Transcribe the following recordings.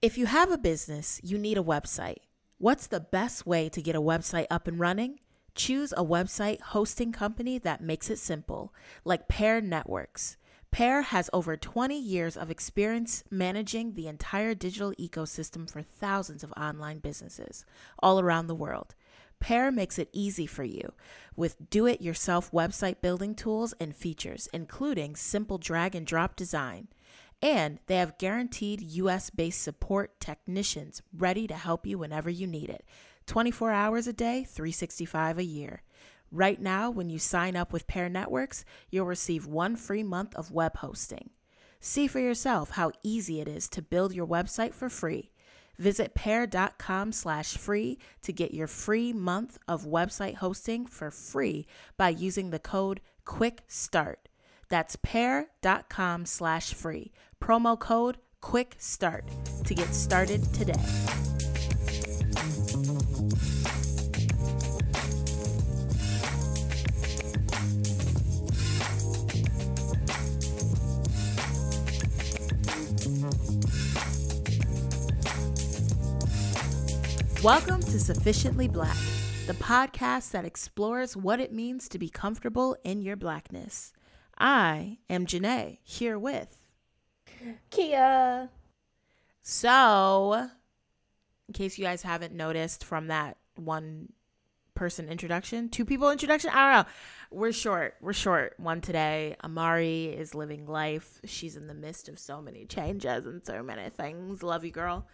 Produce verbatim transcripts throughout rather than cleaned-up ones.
If you have a business, you need a website. What's the best way to get a website up and running? Choose a website hosting company that makes it simple, like Pair Networks. Pair has over twenty years of experience managing the entire digital ecosystem for thousands of online businesses all around the world. Pair makes it easy for you with do-it-yourself website building tools and features, including simple drag-and-drop design. And they have guaranteed U S-based support technicians ready to help you whenever you need it, twenty-four hours a day, three sixty-five a year. Right now, when you sign up with Pair Networks, you'll receive one free month of web hosting. See for yourself how easy it is to build your website for free. Visit pair.com slash free to get your free month of website hosting for free by using the code QUICKSTART. That's pair.com slash free. Promo code QUICKSTART to get started today. Welcome to Sufficiently Black, the podcast that explores what it means to be comfortable in your blackness. I am Janae, here with Kia. So, in case you guys haven't noticed from that one person introduction, two people introduction, I don't know. We're short. We're short. One today. Amari is living life. She's in the midst of so many changes and so many things. Love you, girl.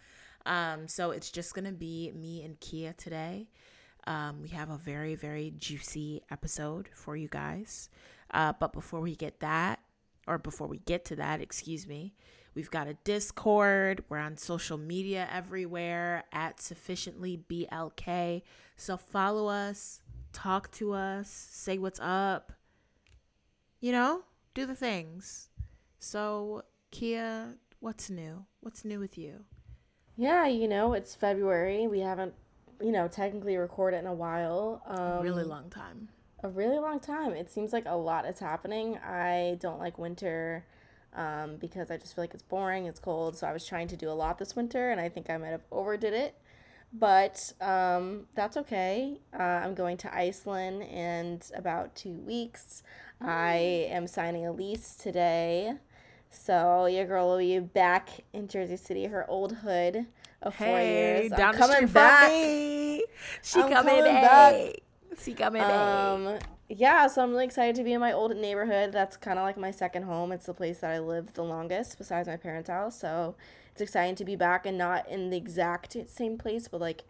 Um, so it's just going to be me and Kia today. Um, we have a very, very juicy episode for you guys. Uh, but before we get that, or before we get to that, excuse me, we've got a Discord. We're on social media everywhere at sufficiently B L K. So follow us, talk to us, say what's up, you know, do the things. So Kia, what's new? What's new with you? Yeah, you know, it's February. We haven't, you know, technically recorded in a while. Um, a really long time. A really long time. It seems like a lot is happening. I don't like winter um, because I just feel like it's boring, it's cold, so I was trying to do a lot this winter, and I think I might have overdid it, but um, that's okay. Uh, I'm going to Iceland in about two weeks. Mm. I am signing a lease today, so your girl will be back in Jersey City, her old hood of four hey, years. I'm coming back. Me. She I'm coming, coming back. Um, yeah, so I'm really excited to be in my old neighborhood. That's kind of like my second home. It's the place that I lived the longest besides my parents' house. So it's exciting to be back and not in the exact same place, but like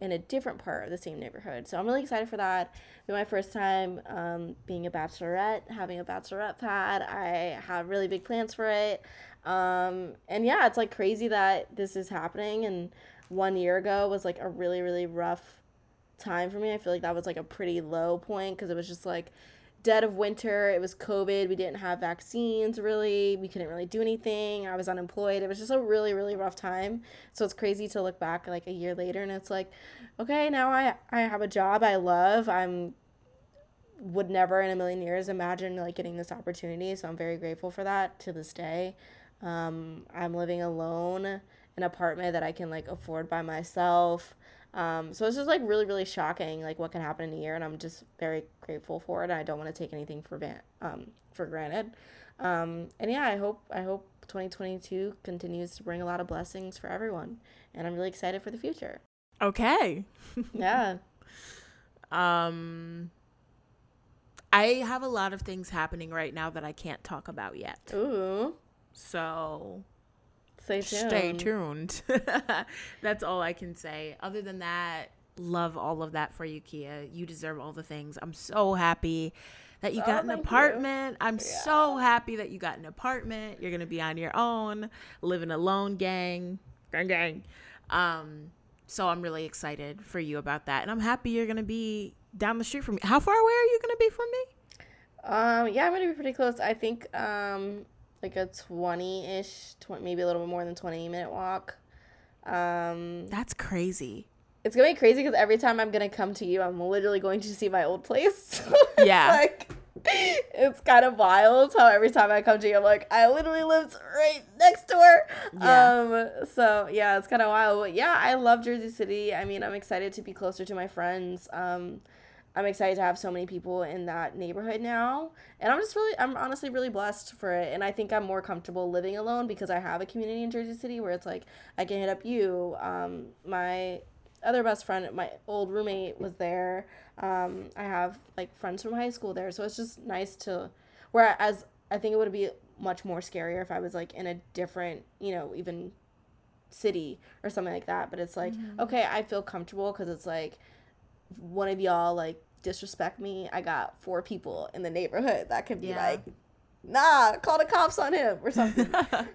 in a different part of the same neighborhood. So I'm really excited for that. It'll be my first time um, being a bachelorette, having a bachelorette pad. I have really big plans for it. Um, and yeah, it's like crazy that this is happening. And one year ago was like a really, really rough time for me. I feel like that was like a pretty low point because it was just like dead of winter. It was COVID. We didn't have vaccines really. We couldn't really do anything. I was unemployed. It was just a really, really rough time. So it's crazy to look back like a year later and it's like, okay, now I, I have a job I love. I'm would never in a million years imagine like getting this opportunity. So I'm very grateful for that to this day. Um, I'm living alone in an apartment that I can like afford by myself. Um, so it's just like really, really shocking, like what can happen in a year, and I'm just very grateful for it. And I don't want to take anything for van- um for granted. Um, and yeah, I hope I hope twenty twenty-two continues to bring a lot of blessings for everyone, and I'm really excited for the future. Okay. Yeah. Um, I have a lot of things happening right now that I can't talk about yet. Ooh. So. Stay tuned. Stay tuned. That's all I can say. Other than that, love all of that for you, Kia. You deserve all the things. I'm so happy that you got oh, an apartment. You. I'm yeah. so happy that you got an apartment. You're going to be on your own, living alone, gang. Gang, gang. Um, so I'm really excited for you about that. And I'm happy you're going to be down the street from me. How far away are you going to be from me? Um, yeah, I'm going to be pretty close. I think... Um... Like a twenty-ish, twenty, maybe a little bit more than twenty-minute walk. Um, That's crazy. It's going to be crazy because every time I'm going to come to you, I'm literally going to see my old place. Yeah. Like, It's kind of wild how every time I come to you, I'm like, I literally lived right next to her. Yeah. Um, so, yeah, it's kind of wild. But, yeah, I love Jersey City. I mean, I'm excited to be closer to my friends. Um, I'm excited to have so many people in that neighborhood now. And I'm just really, I'm honestly really blessed for it. And I think I'm more comfortable living alone because I have a community in Jersey City where it's like, I can hit up you, um, my other best friend, my old roommate was there. Um, I have like friends from high school there. So it's just nice to, whereas I think it would be much more scarier if I was like in a different, you know, even city or something like that. But it's like, mm-hmm. okay, I feel comfortable because it's like, one of y'all like disrespect me, I got four people in the neighborhood that could be yeah. like, nah, call the cops on him or something.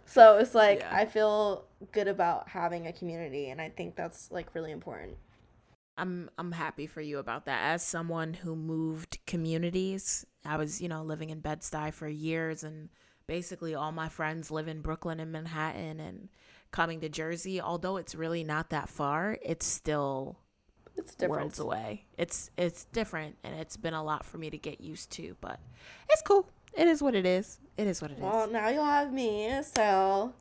So it's like yeah. I feel good about having a community, and I think that's like really important. I'm I'm happy for you about that. As someone who moved communities, I was, you know, living in Bed-Stuy for years, and basically all my friends live in Brooklyn and Manhattan, and coming to Jersey, although it's really not that far, it's still It's different. Worlds away. It's it's different, and it's been a lot for me to get used to, but it's cool. It is what it is. It is what it is. Well, now you'll have me, so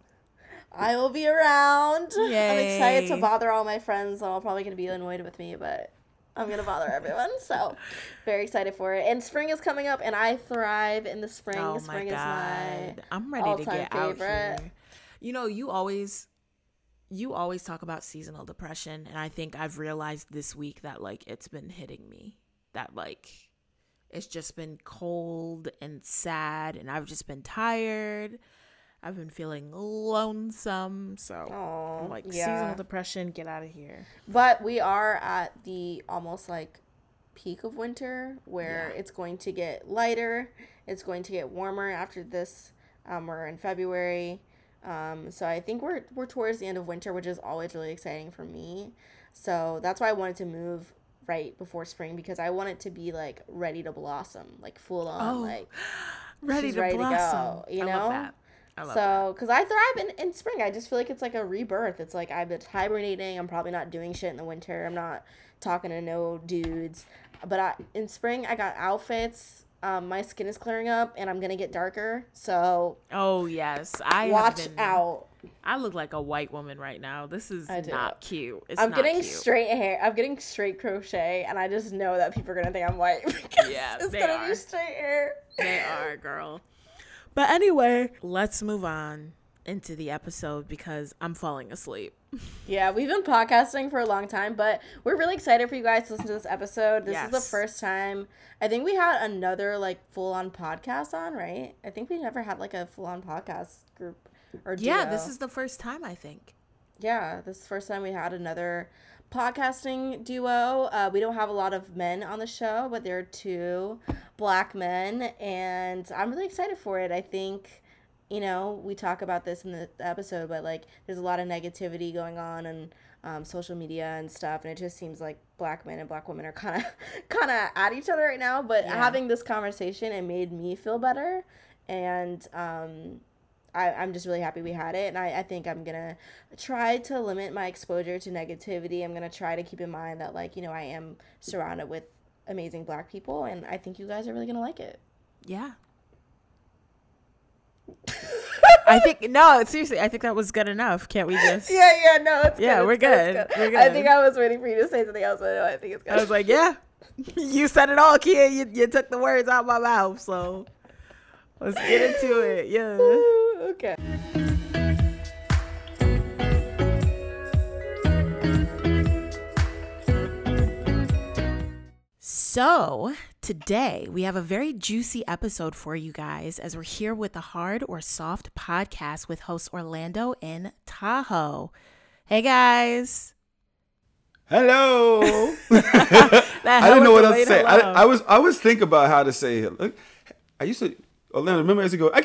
I will be around. Yay. I'm excited to bother all my friends. They're all probably going to be annoyed with me, but I'm going to bother everyone, so very excited for it. And spring is coming up, and I thrive in the spring. Oh, spring my God. Is my I'm ready to get favorite. Out here. You know, you always... You always talk about seasonal depression, and I think I've realized this week that, like, it's been hitting me. That, like, it's just been cold and sad, and I've just been tired. I've been feeling lonesome, so, Aww, like, yeah. seasonal depression, get out of here. But we are at the almost, like, peak of winter where yeah. it's going to get lighter. It's going to get warmer after this. Um, we're in February. Um, so I think we're we're towards the end of winter, which is always really exciting for me. So that's why I wanted to move right before spring, because I want it to be like ready to blossom, like full on, oh, like ready to ready blossom. To go, you I know. Love that. I love so because I thrive in, in spring, I just feel like it's like a rebirth. It's like I've been hibernating. I'm probably not doing shit in the winter. I'm not talking to no dudes. But I, in spring, I got outfits. Um, my skin is clearing up, and I'm going to get darker, so... Oh, yes. I Watch been, out. I look like a white woman right now. This is not cute. It's I'm not getting cute. straight hair. I'm getting straight crochet, and I just know that people are going to think I'm white because yeah, it's going to be straight hair. They are, girl. But anyway, let's move on into the episode because I'm falling asleep. Yeah, we've been podcasting for a long time, but we're really excited for you guys to listen to this episode. This yes. is the first time. I think we had another like full-on podcast on, right? I think we never had like a full-on podcast group or duo. Yeah, this is the first time, I think. Yeah, this is the first time we had another podcasting duo. Uh, we don't have a lot of men on the show, but there are two black men, and I'm really excited for it. I think... You know, we talk about this in the episode, but, like, there's a lot of negativity going on and um, social media and stuff, and it just seems like black men and black women are kind of kind of at each other right now, but yeah. having this conversation, it made me feel better, and um, I, I'm just really happy we had it, and I, I think I'm going to try to limit my exposure to negativity. I'm going to try to keep in mind that, like, you know, I am surrounded with amazing black people, and I think you guys are really going to like it. Yeah. I think no seriously I think that was good enough. Can't we just yeah yeah no it's yeah good, we're, it's good, good. It's good. We're good. I think I was waiting for you to say something else, but no, I think it's good. I was like, yeah, you said it all, Kia. You, you took the words out of my mouth, so let's get into it. Yeah. Ooh, okay. So today we have a very juicy episode for you guys, as we're here with the Hard or Soft podcast with hosts Orlando and Tahoe. Hey guys. Hello. I didn't know what else to say. I, I was I was thinking about how to say it. Look, I used to Orlando, remember I used to go, I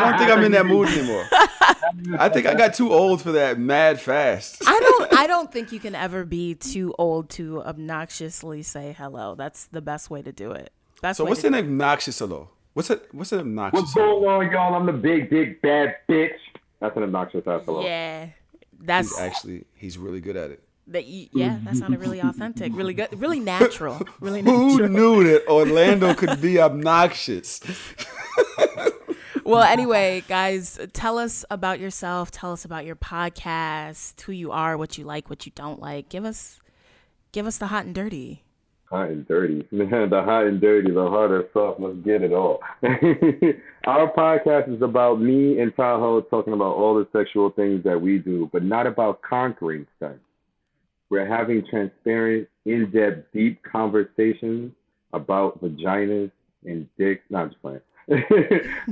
don't think I'm in that mood anymore. I think I got too old for that mad fast. I don't I don't think you can ever be too old to obnoxiously say hello. That's the best way to do it. Best so way what's an obnoxious hello? What's a, what's an obnoxious What's going on, y'all? I'm the big, big, bad bitch. That's an obnoxious ass hello. Yeah. That's he's actually, he's really good at it. That you, yeah, that sounded really authentic, really good, really natural, really natural. Who knew that Orlando could be obnoxious? Well, anyway, guys, tell us about yourself. Tell us about your podcast, who you are, what you like, what you don't like. Give us, give us the hot and dirty. Hot and dirty, man. The hot and dirty, the hard or soft. Let's get it all. Our podcast is about me and Tahoe talking about all the sexual things that we do, but not about conquering sex. We're having transparent, in-depth, deep conversations about vaginas and dicks. No, I'm just playing.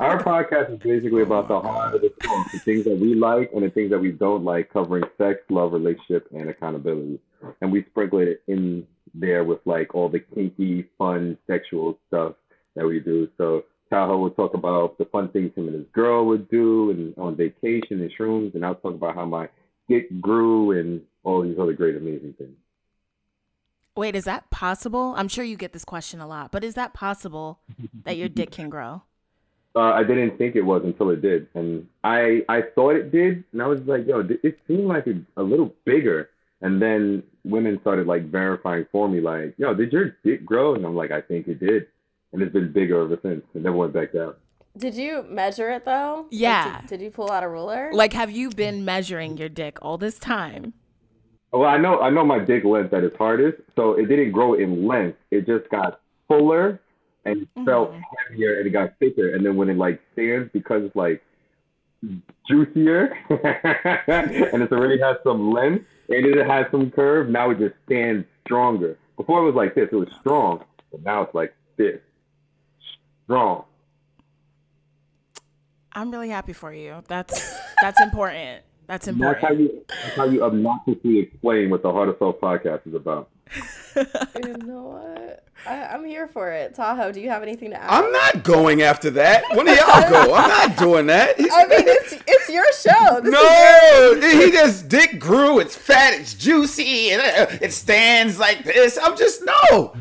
Our podcast is basically about the hard of the soft, the things that we like and the things that we don't like, covering sex, love, relationship, and accountability. And we sprinkle it in there with like all the kinky, fun, sexual stuff that we do. So Tahoe will talk about the fun things him and his girl would do and on vacation and shrooms, and I'll talk about how my dick grew and all these other great, amazing things. Wait, is that possible? I'm sure you get this question a lot, but is that possible that your dick can grow? Uh, I didn't think it was until it did. And I I thought it did. And I was like, yo, it seemed like it, a little bigger. And then women started like verifying for me, like, yo, did your dick grow? And I'm like, I think it did. And it's been bigger ever since. It never went back down. Did you measure it though? Yeah. Like, did, did you pull out a ruler? Like, have you been measuring your dick all this time? Well, I know I know my dick length at its hardest, so it didn't grow in length. It just got fuller and mm-hmm. felt heavier, and it got thicker. And then when it like stands, because it's like juicier, and it's already has some length, and it has some curve. Now it just stands stronger. Before it was like this; it was strong, but now it's like this, strong. I'm really happy for you. That's that's important. That's important. That's how you, that's how you obnoxiously explain what the Heart of Soul podcast is about. You know what? I, I'm here for it. Tahoe, do you have anything to add? I'm not going after that. One of y'all go. I'm not doing that. I mean, it's, it's your show. This no, is your... he just, dick grew. It's fat. It's juicy. And it, it stands like this. I'm just, no.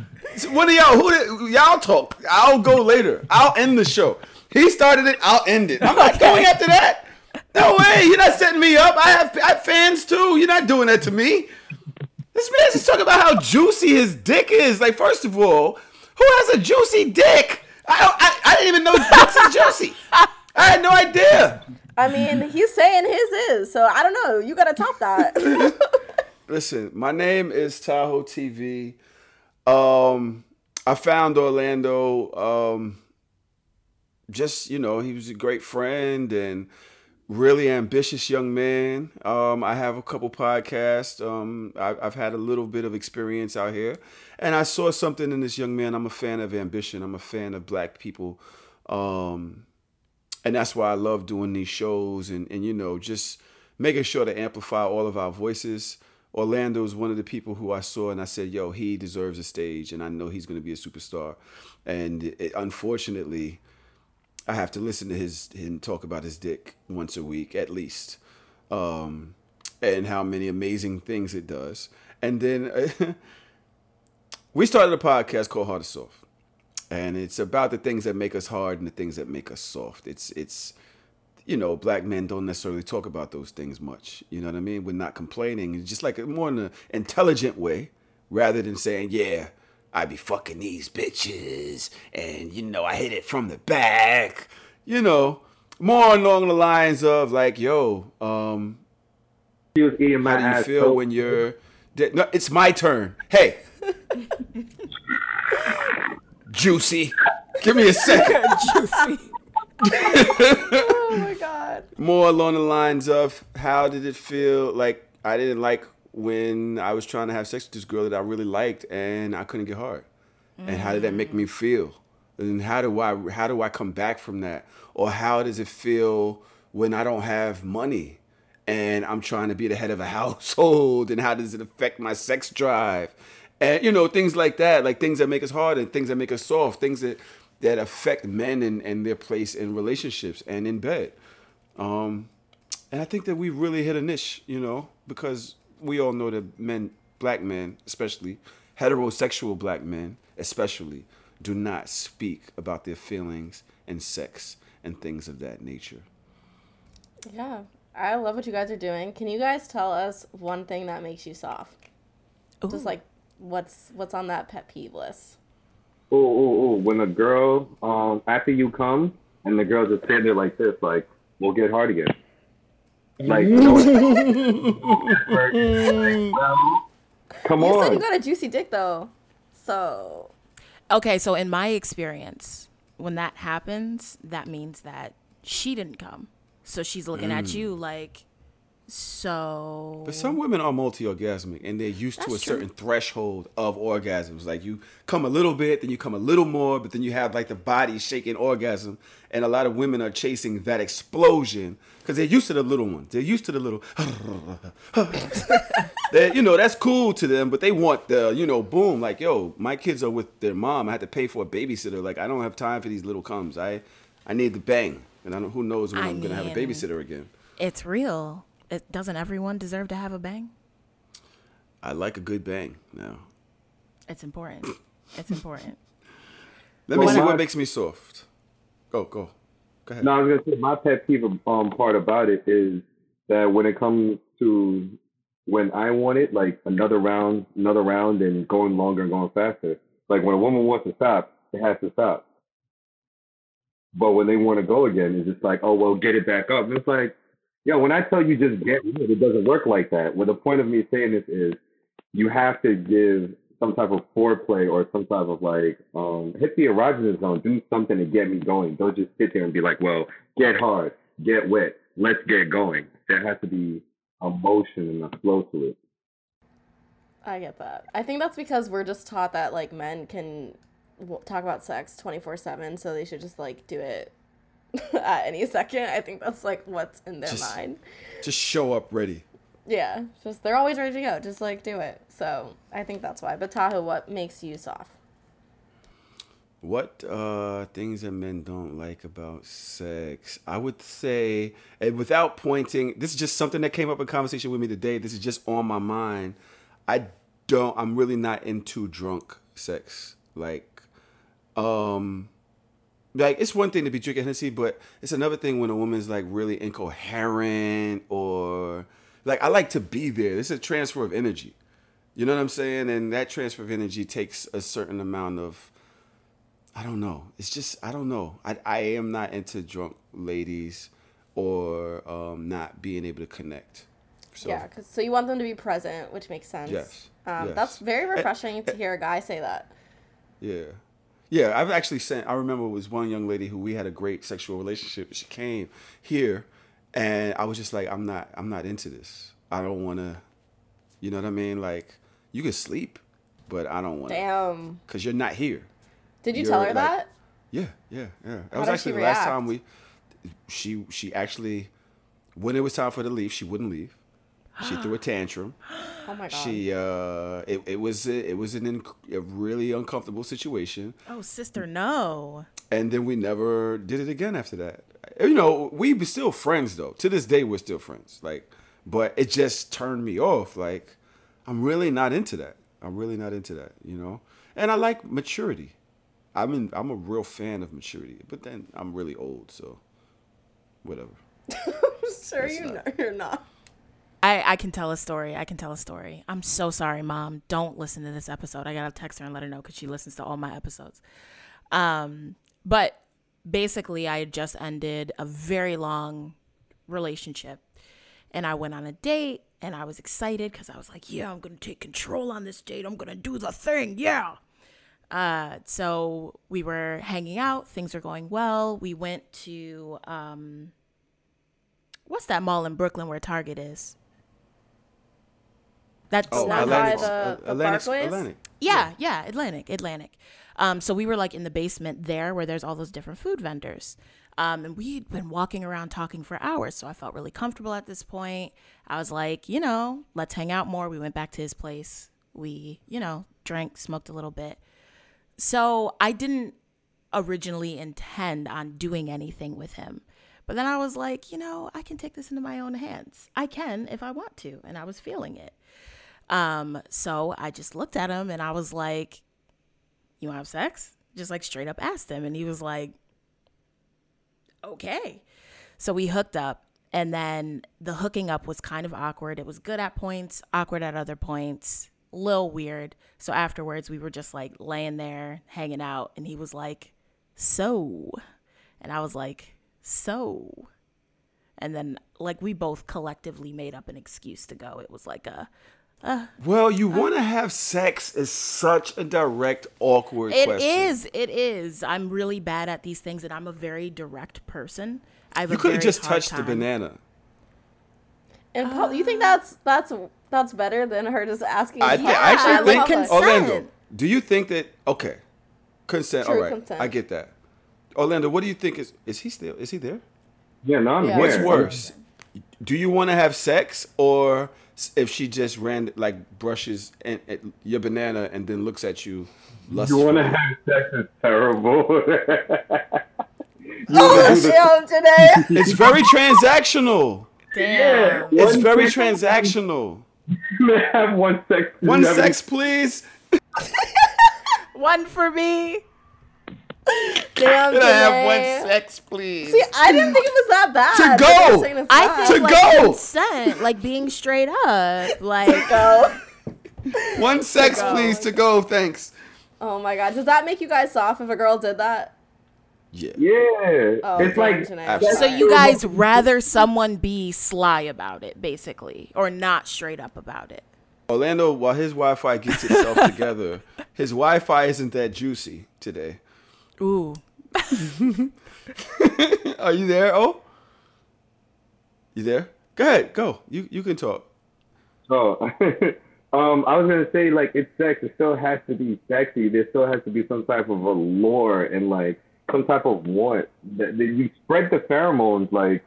One of y'all, who y'all talk. I'll go later. I'll end the show. He started it. I'll end it. I'm not going after that. No way! You're not setting me up. I have, I have fans too. You're not doing that to me. This man's just talking about how juicy his dick is. Like, first of all, who has a juicy dick? I don't, I, I didn't even know dicks is juicy. I had no idea. I mean, he's saying his is, so I don't know. You gotta top that. Listen, my name is Tahoe T V. Um, I found Orlando. Um, just you know, he was a great friend and. Really ambitious young man. Um, I have a couple podcasts. Um, I've, I've had a little bit of experience out here. And I saw something in this young man. I'm a fan of ambition. I'm a fan of black people. Um, and that's why I love doing these shows and, and, you know, just making sure to amplify all of our voices. Orlando is one of the people who I saw and I said, yo, he deserves a stage. And I know he's going to be a superstar. And it, unfortunately... I have to listen to his him talk about his dick once a week at least, um, and how many amazing things it does. And then uh, we started a podcast called Hard or Soft, and it's about the things that make us hard and the things that make us soft. It's it's you know black men don't necessarily talk about those things much. You know what I mean? We're not complaining. It's just like more in an intelligent way rather than saying yeah. I be fucking these bitches, and, you know, I hit it from the back, you know, more along the lines of, like, yo, um, he was eating my how do you feel toe. When you're, de- no, it's my turn, hey, juicy, give me a second, juicy, oh my God, more along the lines of, how did it feel, like, I didn't like, when I was trying to have sex with this girl that I really liked and I couldn't get hard. Mm-hmm. And how did that make me feel? And how do I how do I come back from that? Or how does it feel when I don't have money and I'm trying to be the head of a household? And how does it affect my sex drive? And, you know, things like that, like things that make us hard and things that make us soft, things that, that affect men and, and their place in relationships and in bed. Um, and I think that we really hit a niche, you know, because... we all know that men, black men especially, heterosexual black men especially, do not speak about their feelings and sex and things of that nature. Yeah, I love what you guys are doing. Can you guys tell us one thing that makes you soft? Ooh. Just like what's what's on that pet peeve list? Ooh, ooh, ooh. When a girl, um, after you come, and the girl just stand there like this, like, we'll get hard again. Like, you know, like, well, come you on. You said you got a juicy dick, though. So. Okay, so in my experience, when that happens, that means that she didn't come. So she's looking mm. at you like, so. But some women are multi-orgasmic, and they're used That's to a true. certain threshold of orgasms. Like, you come a little bit, then you come a little more, but then you have like the body shaking orgasm. And a lot of women are chasing that explosion because they're used to the little ones. They're used to the little, you know, that's cool to them, but they want the, you know, boom. Like, yo, my kids are with their mom. I had to pay for a babysitter. Like, I don't have time for these little cums. I, I need the bang. And I don't, who knows when I I'm going to have a babysitter again. It's real. It, doesn't everyone deserve to have a bang? I like a good bang now. It's important. It's important. Let well, me see my, what makes me soft. Go, go. Go ahead. No, I was going to say my pet peeve um, part about it is that when it comes to when I want it, like another round, another round and going longer and going faster. Like when a woman wants to stop, it has to stop. But when they want to go again, it's just like, oh, well, get it back up. And it's like, yeah, when I tell you just get rid, it doesn't work like that. Well, the point of me saying this is you have to give some type of foreplay or some type of like, um, hit the erogenous zone, do something to get me going. Don't just sit there and be like, well, get hard, get wet, let's get going. There has to be a motion and a flow to it. I get that. I think that's because we're just taught that like men can w- talk about sex twenty-four seven, so they should just like do it at any second. I think that's like what's in their just, mind. Just show up ready. Yeah, just they're always ready to go. Just like do it. So I think that's why. But Tahoe, what makes you soft? What uh, things that men don't like about sex? I would say, and without pointing, this is just something that came up in conversation with me today. This is just on my mind. I don't. I'm really not into drunk sex. Like, um. Like, it's one thing to be drinking Hennessy, but it's another thing when a woman's, like, really incoherent or... Like, I like to be there. This is a transfer of energy. You know what I'm saying? And that transfer of energy takes a certain amount of... I don't know. It's just... I don't know. I, I am not into drunk ladies or um, not being able to connect. So, yeah, cause, so you want them to be present, which makes sense. Yes. Um, yes. That's very refreshing to hear a guy say that. Yeah. Yeah, I've actually sent, I remember it was one young lady who we had a great sexual relationship. She came here and I was just like, I'm not, I'm not into this. I don't want to, you know what I mean? Like, you can sleep, but I don't want to. Damn. Because you're not here. Did you you're tell her like, that? Yeah, yeah, yeah. That How was actually the react? last time we, she, she actually, when it was time for her to leave, she wouldn't leave. She threw a tantrum. Oh my God. She uh, it it was a, it was an inc- a really uncomfortable situation. Oh, sister, no. And then we never did it again after that. You know, we were still friends though. To this day, we're still friends. Like, but it just turned me off. Like, I'm really not into that. I'm really not into that. You know. And I like maturity. I'm in, I'm a real fan of maturity. But then I'm really old, so whatever. I'm sure you know you're not. I, I can tell a story. I can tell a story. I'm so sorry, Mom. Don't listen to this episode. I got to text her and let her know because she listens to all my episodes. Um, but basically, I had just ended a very long relationship. And I went on a date and I was excited because I was like, yeah, I'm going to take control on this date. I'm going to do the thing. Yeah. Uh, so we were hanging out. Things were going well. We went to um, what's that mall in Brooklyn where Target is? That's oh, not Atlantic. The, the Atlantic, Atlantic. Yeah, yeah, Atlantic, Atlantic. Um, so we were like in the basement there where there's all those different food vendors. Um, and we'd been walking around talking for hours. So I felt really comfortable at this point. I was like, you know, let's hang out more. We went back to his place. We, you know, drank, smoked a little bit. So I didn't originally intend on doing anything with him. But then I was like, you know, I can take this into my own hands. I can if I want to. And I was feeling it. Um, so I just looked at him and I was like, you want to have sex? Just like straight up asked him. And he was like, okay. So we hooked up and then the hooking up was kind of awkward. It was good at points, awkward at other points, little weird. So afterwards, we were just like laying there, hanging out. And he was like, so. And I was like, so. And then like we both collectively made up an excuse to go. It was like a... Uh, well, you uh, want to have sex is such a direct, awkward it question. It is. It is. I'm really bad at these things, and I'm a very direct person. I have you could have just touched time. the banana. And Paul, uh, you think that's that's that's better than her just asking? I, th- yeah, I actually I think consent. Orlando, do you think that okay, consent? True all right, consent. I get that. Orlando, what do you think is is he still is he there? Yeah, no, I'm yeah. What's worse? Do you want to have sex, or if she just ran like brushes and, and your banana and then looks at you lustfully? You want to have sex is terrible. Oh, the show today. It's very transactional. Damn. Yeah, it's very transactional. You have one sex. One never... sex, please. One for me. Damn, can I have one sex, please? See, I didn't think it was that bad. To go, I feel like go. consent, like being straight up, like to go. One sex, to please. To go, thanks. Oh my God, does that make you guys soft if a girl did that? Yeah, yeah. Oh, it's like so you guys rather someone be sly about it, basically, or not straight up about it. Orlando, while his Wi-Fi gets itself together, his Wi-Fi isn't that juicy today. Ooh. Are you there? Oh, you there? Go ahead. Go. You you can talk. Oh, um, I was gonna say like it's sex. It still has to be sexy. There still has to be some type of allure and like some type of want. That, that you spread the pheromones. Like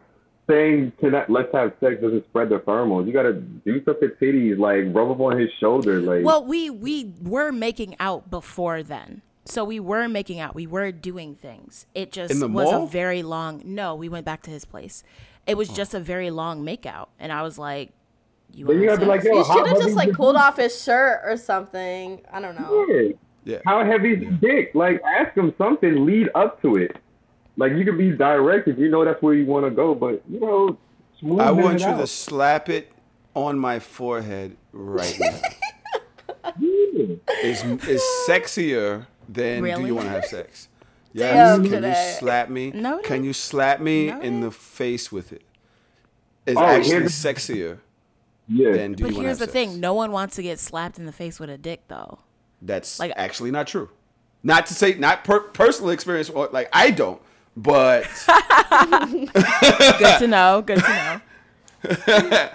saying to that, let's have sex doesn't spread the pheromones. You gotta do stuff with titties. Like rub up on his shoulder. Like well, we we were making out before then. So we were making out. We were doing things. It just was mall? a very long... No, we went back to his place. It was oh. just a very long makeout. And I was like... You, you should have like, just like pulled off his shirt or something. I don't know. Yeah. Yeah. How heavy is his dick? Like ask him something. Lead up to it. Like you can be direct if you know that's where you want to go. But, you know... smooth I want you out. to slap it on my forehead right now. Yeah. It's, it's sexier... Then really? Do you want to have sex? Yes. Damn, can today. you slap me? No, no. Can you slap me no, no. in the face with it? It's oh, actually sexier yeah. than do but you want to have sex. But here's the thing. No one wants to get slapped in the face with a dick, though. That's like, actually not true. Not to say, not per- personal experience, or like I don't, but. Good to know. Good to know.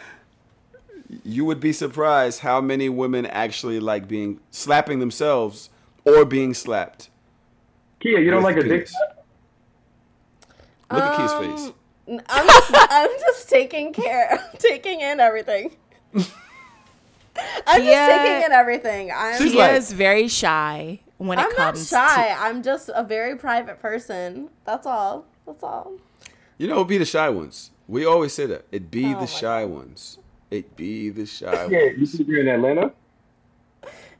You would be surprised how many women actually like being slapping themselves or being slapped. Kia, you don't like a dick slap? Look um, at Kia's face. I'm just, I'm just taking care. I'm taking in everything. I'm Kia, just taking in everything. I'm, Kia like, is very shy when I'm it comes to... I'm not shy. To, I'm just a very private person. That's all. That's all. You know, be the shy ones. We always say that. It be oh the shy God. ones. It be the shy yeah, ones. Yeah, you should be in Atlanta.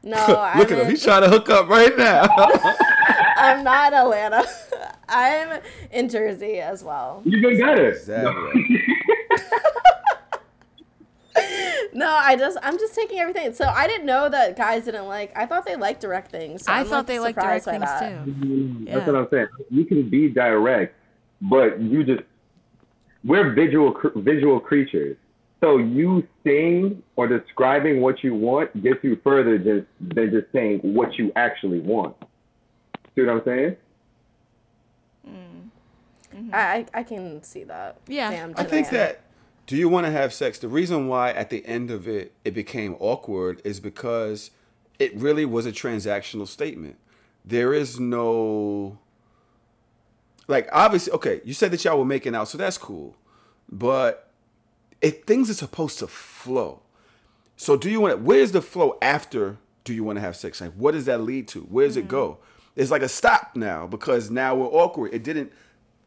No, I'm Look at in, him. He's trying to hook up right now. I'm not Atlanta. I'm in Jersey as well. You can get it. Exactly. No, I just I'm just taking everything. So I didn't know that guys didn't like I thought they liked direct things. So I I'm thought like they liked direct things that. too. Mm-hmm. Yeah. That's what I'm saying. You can be direct, but you just we're visual visual creatures. So you saying or describing what you want gets you further than, than just saying what you actually want. See what I'm saying? Mm. Mm-hmm. I I can see that. Yeah. Damn, I think that do you want to have sex? The reason why at the end of it, it became awkward is because it really was a transactional statement. There is no... Like, obviously, okay, you said that y'all were making out, so that's cool. But... If things are supposed to flow. So do you want to, where's the flow after do you want to have sex? Like, what does that lead to? Where does mm-hmm. it go? It's like a stop now because now we're awkward. It didn't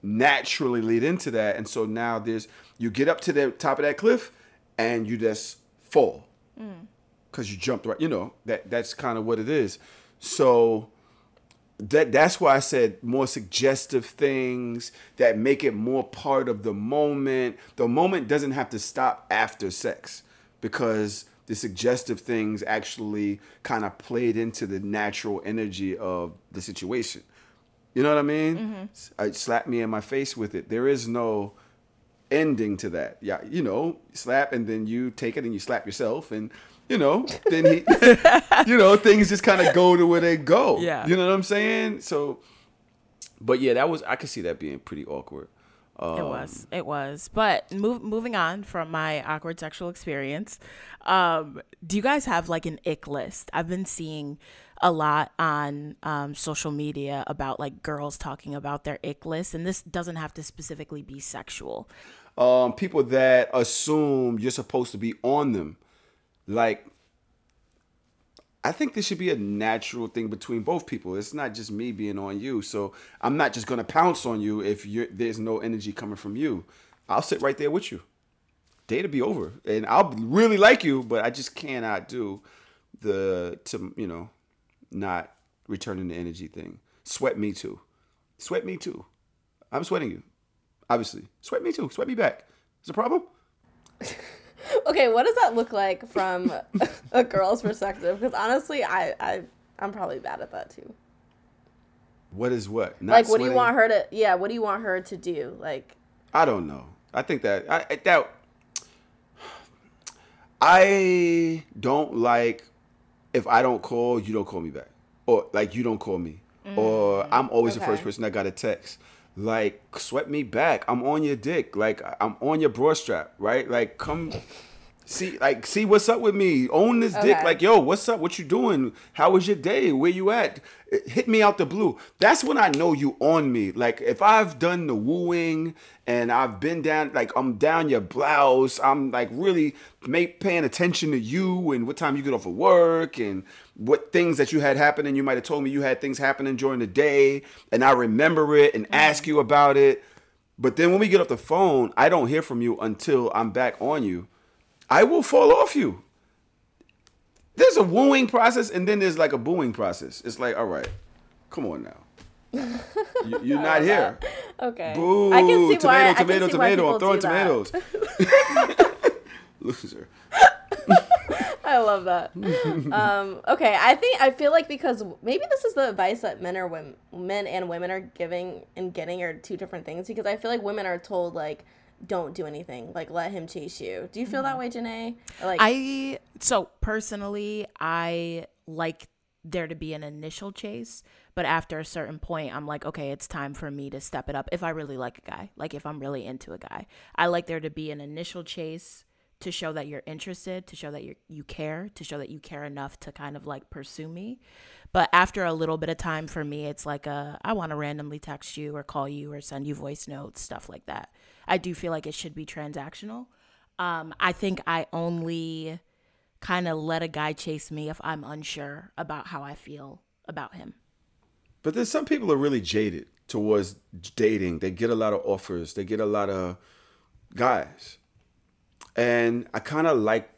naturally lead into that. And so now there's, you get up to the top of that cliff and you just fall because mm. you jumped right, you know, that that's kind of what it is. So that that's why I said more suggestive things that make it more part of the moment. The moment doesn't have to stop after sex because the suggestive things actually kind of played into the natural energy of the situation. You know what I mean? Mm-hmm. It slapped me in my face with it. There is no ending to that. Yeah, you know, slap and then you take it and you slap yourself and, you know, then he, you know, things just kind of go to where they go. Yeah. You know what I'm saying? So, but yeah, that was, I could see that being pretty awkward. Um, it was, it was. But move, moving on from my awkward sexual experience, um, do you guys have like an ick list? I've been seeing a lot on um, social media about like girls talking about their ick list, and this doesn't have to specifically be sexual. Um, people that assume you're supposed to be on them. Like, I think this should be a natural thing between both people. It's not just me being on you. So I'm not just going to pounce on you if you're, there's no energy coming from you. I'll sit right there with you. Day to be over. And I'll really like you, but I just cannot do the, to you know, not returning the energy thing. Sweat me too. Sweat me too. I'm sweating you, obviously. Sweat me too. Sweat me back. Is it a problem? Okay, what does that look like from a girl's perspective? Because honestly, I, I, I'm probably bad at that too. What is what? Not like, what sweating? Do you want her to, yeah, what do you want her to do? Like, I don't know. I think that, I, that, I don't like, if I don't call, you don't call me back. Or like, you don't call me. Mm, or I'm always okay. The first person that got a text. Like, sweat me back. I'm on your dick. Like, I'm on your bra strap, right? Like, come see, like, see what's up with me. Own this okay. dick. Like, yo, what's up? What you doing? How was your day? Where you at? Hit me out the blue. That's when I know you on me. Like, if I've done the wooing and I've been down, like, I'm down your blouse. I'm, like, really make, paying attention to you and what time you get off of work and what things that you had happening. You might have told me you had things happening during the day and I remember it and mm-hmm. ask you about it. But then when we get off the phone, I don't hear from you until I'm back on you. I will fall off you. There's a wooing process and then there's like a booing process. It's like, all right, come on now. You, you're not here. Okay. Boo. I can see tomato, why, tomato, I can tomato, see tomato. I'm throwing tomatoes. Loser. I love that. Um, okay, I think I feel like because maybe this is the advice that men or women, men and women are giving and getting are two different things. Because I feel like women are told like, don't do anything. Like, let him chase you. Do you feel mm-hmm. that way, Janae? Like, I so personally, I like there to be an initial chase, but after a certain point, I'm like, okay, it's time for me to step it up. If I really like a guy, like if I'm really into a guy, I like there to be an initial chase. To show that you're interested, to show that you you care, to show that you care enough to kind of like pursue me. But after a little bit of time for me, it's like a, I want to randomly text you or call you or send you voice notes, stuff like that. I do feel like it should be transactional. Um, I think I only kind of let a guy chase me if I'm unsure about how I feel about him. But then some people are really jaded towards dating. They get a lot of offers. They get a lot of guys. And I kind of like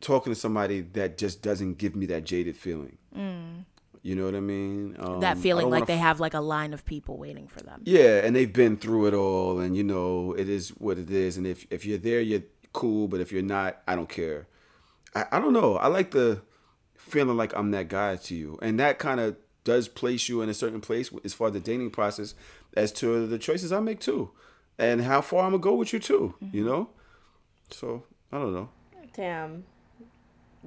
talking to somebody that just doesn't give me that jaded feeling. Mm. You know what I mean? Um, that feeling like they f- have like a line of people waiting for them. Yeah, and they've been through it all. And, you know, it is what it is. And if, if you're there, you're cool. But if you're not, I don't care. I, I don't know. I like the feeling like I'm that guy to you. And that kind of does place you in a certain place as far as the dating process as to the choices I make, too. And how far I'm going to go with you, too, mm-hmm. you know? So I don't know. Damn,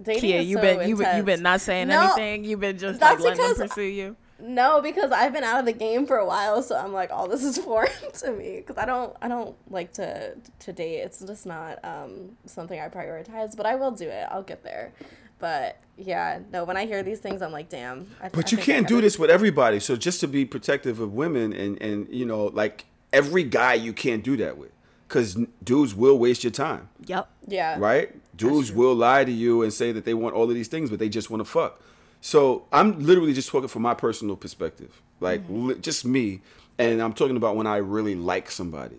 dating Kia, is you so been you been, you been not saying no, anything. You've been just like letting them pursue you. No, because I've been out of the game for a while, so I'm like, oh, this is foreign to me because I don't I don't like to to date. It's just not um something I prioritize. But I will do it. I'll get there. But yeah, no. When I hear these things, I'm like, damn. I, but I you can't do this with everybody. So just to be protective of women and and you know like every guy you can't do that with. Because dudes will waste your time. Yep. Yeah. Right? Dudes will lie to you and say that they want all of these things, but they just want to fuck. So I'm literally just talking from my personal perspective. Like, mm-hmm. li- just me. And I'm talking about when I really like somebody.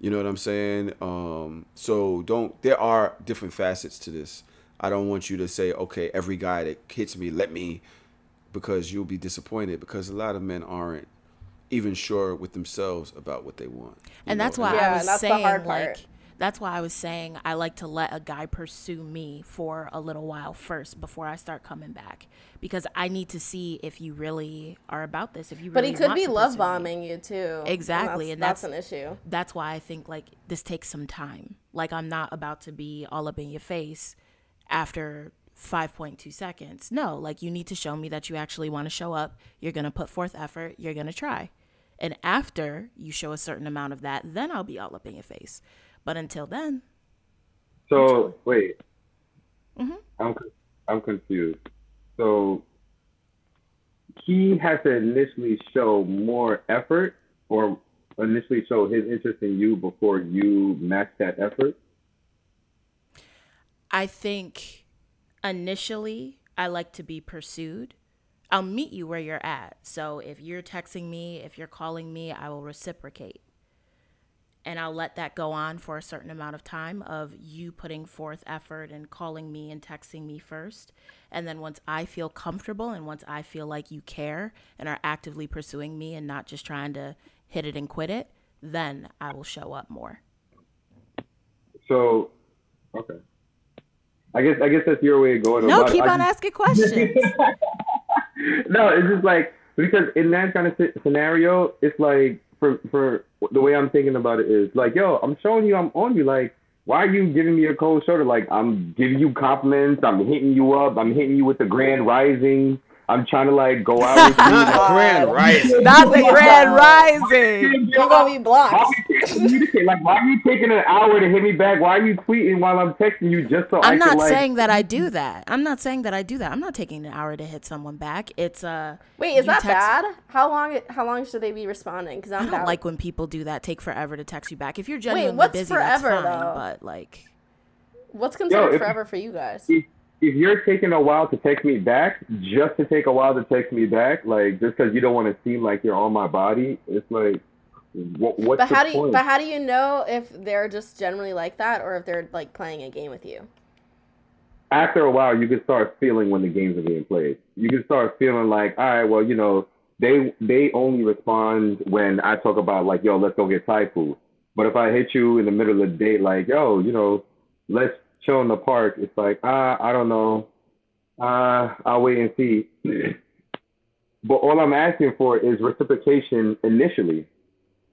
You know what I'm saying? Um, so don't... There are different facets to this. I don't want you to say, okay, every guy that hits me, let me... Because you'll be disappointed. Because a lot of men aren't even sure with themselves about what they want. And know? that's why yeah, I was saying, like, that's why I was saying I like to let a guy pursue me for a little while first before I start coming back, because I need to see if you really are about this. If you, really but he could be love bombing you too. Exactly, and that's, and that's, that's an issue. That's why I think like this takes some time. Like I'm not about to be all up in your face after five point two seconds. No, like you need to show me that you actually want to show up. You're going to put forth effort. You're going to try. And after you show a certain amount of that, then I'll be all up in your face. But until then. So wait, mm-hmm. I'm, I'm confused. So he has to initially show more effort or initially show his interest in you before you match that effort? I think initially, I like to be pursued. I'll meet you where you're at. So if you're texting me, if you're calling me, I will reciprocate. And I'll let that go on for a certain amount of time of you putting forth effort and calling me and texting me first. And then once I feel comfortable and once I feel like you care and are actively pursuing me and not just trying to hit it and quit it, then I will show up more. So, okay. I guess I guess that's your way of going about it. No, keep on asking questions. No, it's just like, because in that kind of scenario, it's like, for for the way I'm thinking about it is like, yo, I'm showing you I'm on you. Like, why are you giving me a cold shoulder? Like, I'm giving you compliments. I'm hitting you up. I'm hitting you with the grand rising. I'm trying to, like, go out with you. The grand rising. Not the grand rising. You're going to be blocked. Like, why are you taking an hour to hit me back? Why are you tweeting while I'm texting you just so I'm I can, I'm not like... saying that I do that. I'm not saying that I do that. I'm not taking an hour to hit someone back. It's uh, Wait, is that text... bad? How long How long should they be responding? Because I don't bad. like when people do that, take forever to text you back. If you're genuinely Wait, what's busy, forever, that's fine. Though? But, like... What's considered Yo, if, forever for you guys? If, If you're taking a while to text me back, just to take a while to text me back, like just because you don't want to seem like you're on my body, it's like, what? What's but how the do you, point? But how do you know if they're just generally like that, or if they're like playing a game with you? After a while, you can start feeling when the games are being played. You can start feeling like, all right, well, you know, they they only respond when I talk about like, yo, let's go get Thai food. But if I hit you in the middle of the day, like, yo, you know, let's chill in the park, it's like, ah, uh, I don't know. Uh, I'll wait and see. But all I'm asking for is reciprocation initially.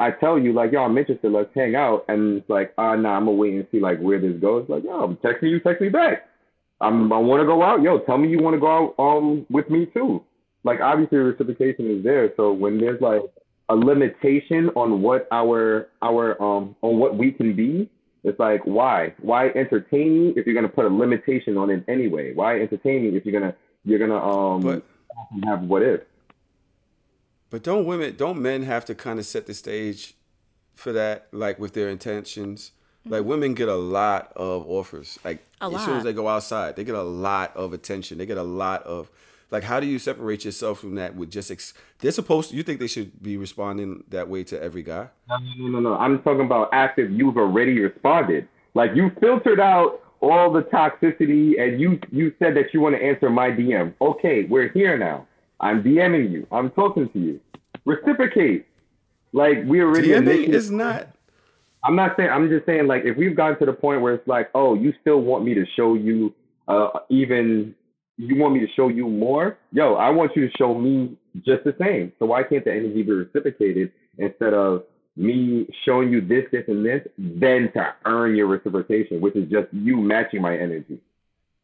I tell you, like, yo, I'm interested. Let's hang out. And it's like, ah, uh, nah, I'm going to wait and see, like, where this goes. Like, yo, I'm texting you, text me back. I'm, I want to go out. Yo, tell me you want to go out um, with me, too. Like, obviously, reciprocation is there. So when there's, like, a limitation on what our, our um on what we can be, it's like, why? Why entertain me if you're gonna put a limitation on it anyway? Why entertain me if you're gonna you're gonna um but, have what if? But don't women, don't men have to kind of set the stage for that, like with their intentions? Mm-hmm. Like women get a lot of offers, like a as lot. soon as they go outside, they get a lot of attention. They get a lot of, like, how do you separate yourself from that with just, ex- they're supposed to, you think they should be responding that way to every guy? No, no, no, no. I'm talking about after you've already responded. Like, you filtered out all the toxicity and you, you said that you want to answer my D M. Okay, we're here now. I'm DMing you. I'm talking to you. Reciprocate. Like, we already... DMing is not... I'm not saying, I'm just saying, like, if we've gotten to the point where it's like, oh, you still want me to show you uh, even... You want me to show you more? Yo, I want you to show me just the same. So why can't the energy be reciprocated instead of me showing you this, this, and this, then to earn your reciprocation, which is just you matching my energy?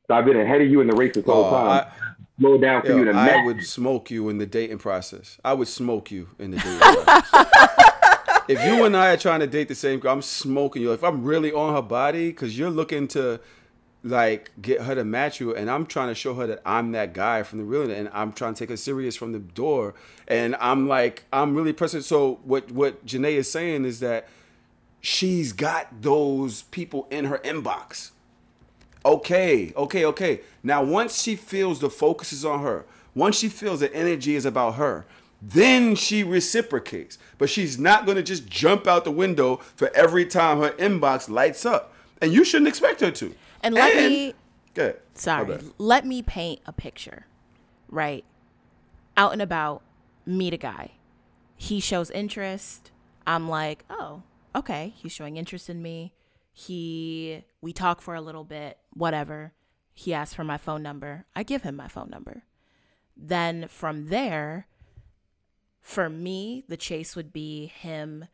So I've been ahead of you in the race this whole oh, time. I, Slow down for yo, you to match. I would smoke you in the dating process. I would smoke you in the dating process. If you and I are trying to date the same girl, I'm smoking you. If I'm really on her body, because you're looking to... like get her to match you, and I'm trying to show her that I'm that guy from the real, and I'm trying to take her serious from the door, and I'm like, I'm really pressing. So what what Janae is saying is that she's got those people in her inbox. Okay, okay, okay. Now once she feels the focus is on her, once she feels the energy is about her, then she reciprocates. But she's not going to just jump out the window for every time her inbox lights up, and you shouldn't expect her to. And let and, me, good. sorry, let me paint a picture, right? Out and about, meet a guy. He shows interest. I'm like, oh, okay. He's showing interest in me. He, we talk for a little bit, whatever. He asks for my phone number. I give him my phone number. Then from there, for me, the chase would be him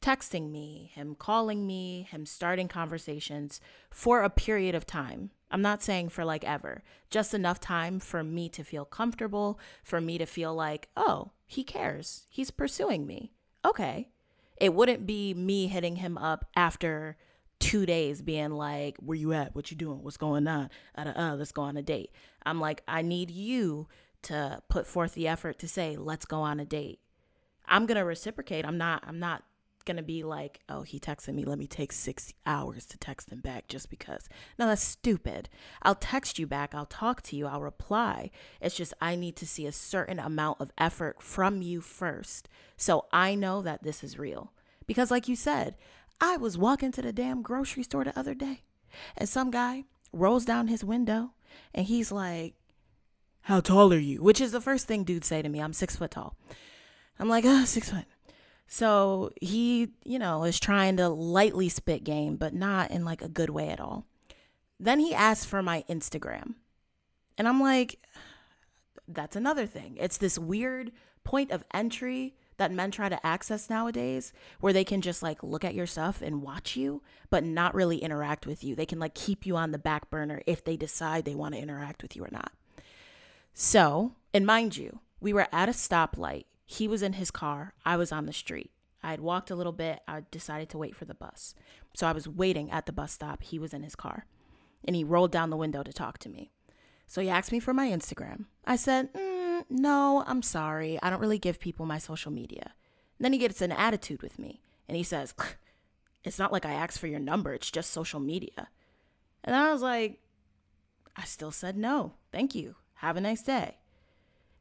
texting me, him calling me, him starting conversations for a period of time. I'm not saying for like ever, just enough time for me to feel comfortable, for me to feel like, oh, he cares. He's pursuing me. Okay. It wouldn't be me hitting him up after two days being like, where you at? What you doing? What's going on? Uh, uh, let's go on a date. I'm like, I need you to put forth the effort to say, let's go on a date. I'm going to reciprocate. I'm not, I'm not going to be like, oh, he texted me. Let me take six hours to text him back just because. No, that's stupid. I'll text you back. I'll talk to you. I'll reply. It's just, I need to see a certain amount of effort from you first. So I know that this is real because like you said, I was walking to the damn grocery store the other day and some guy rolls down his window and he's like, how tall are you? Which is the first thing dudes say to me. I'm six foot tall. I'm like, ah, oh, six foot. So he, you know, is trying to lightly spit game, but not in like a good way at all. Then he asks for my Instagram. And I'm like, that's another thing. It's this weird point of entry that men try to access nowadays where they can just like look at your stuff and watch you, but not really interact with you. They can like keep you on the back burner if they decide they want to interact with you or not. So, and mind you, we were at a stoplight. He was in his car. I was on the street. I had walked a little bit. I decided to wait for the bus. So I was waiting at the bus stop. He was in his car and he rolled down the window to talk to me. So he asked me for my Instagram. I said, mm, no, I'm sorry. I don't really give people my social media. And then he gets an attitude with me and he says, it's not like I asked for your number. It's just social media. And I was like, I still said no. Thank you. Have a nice day.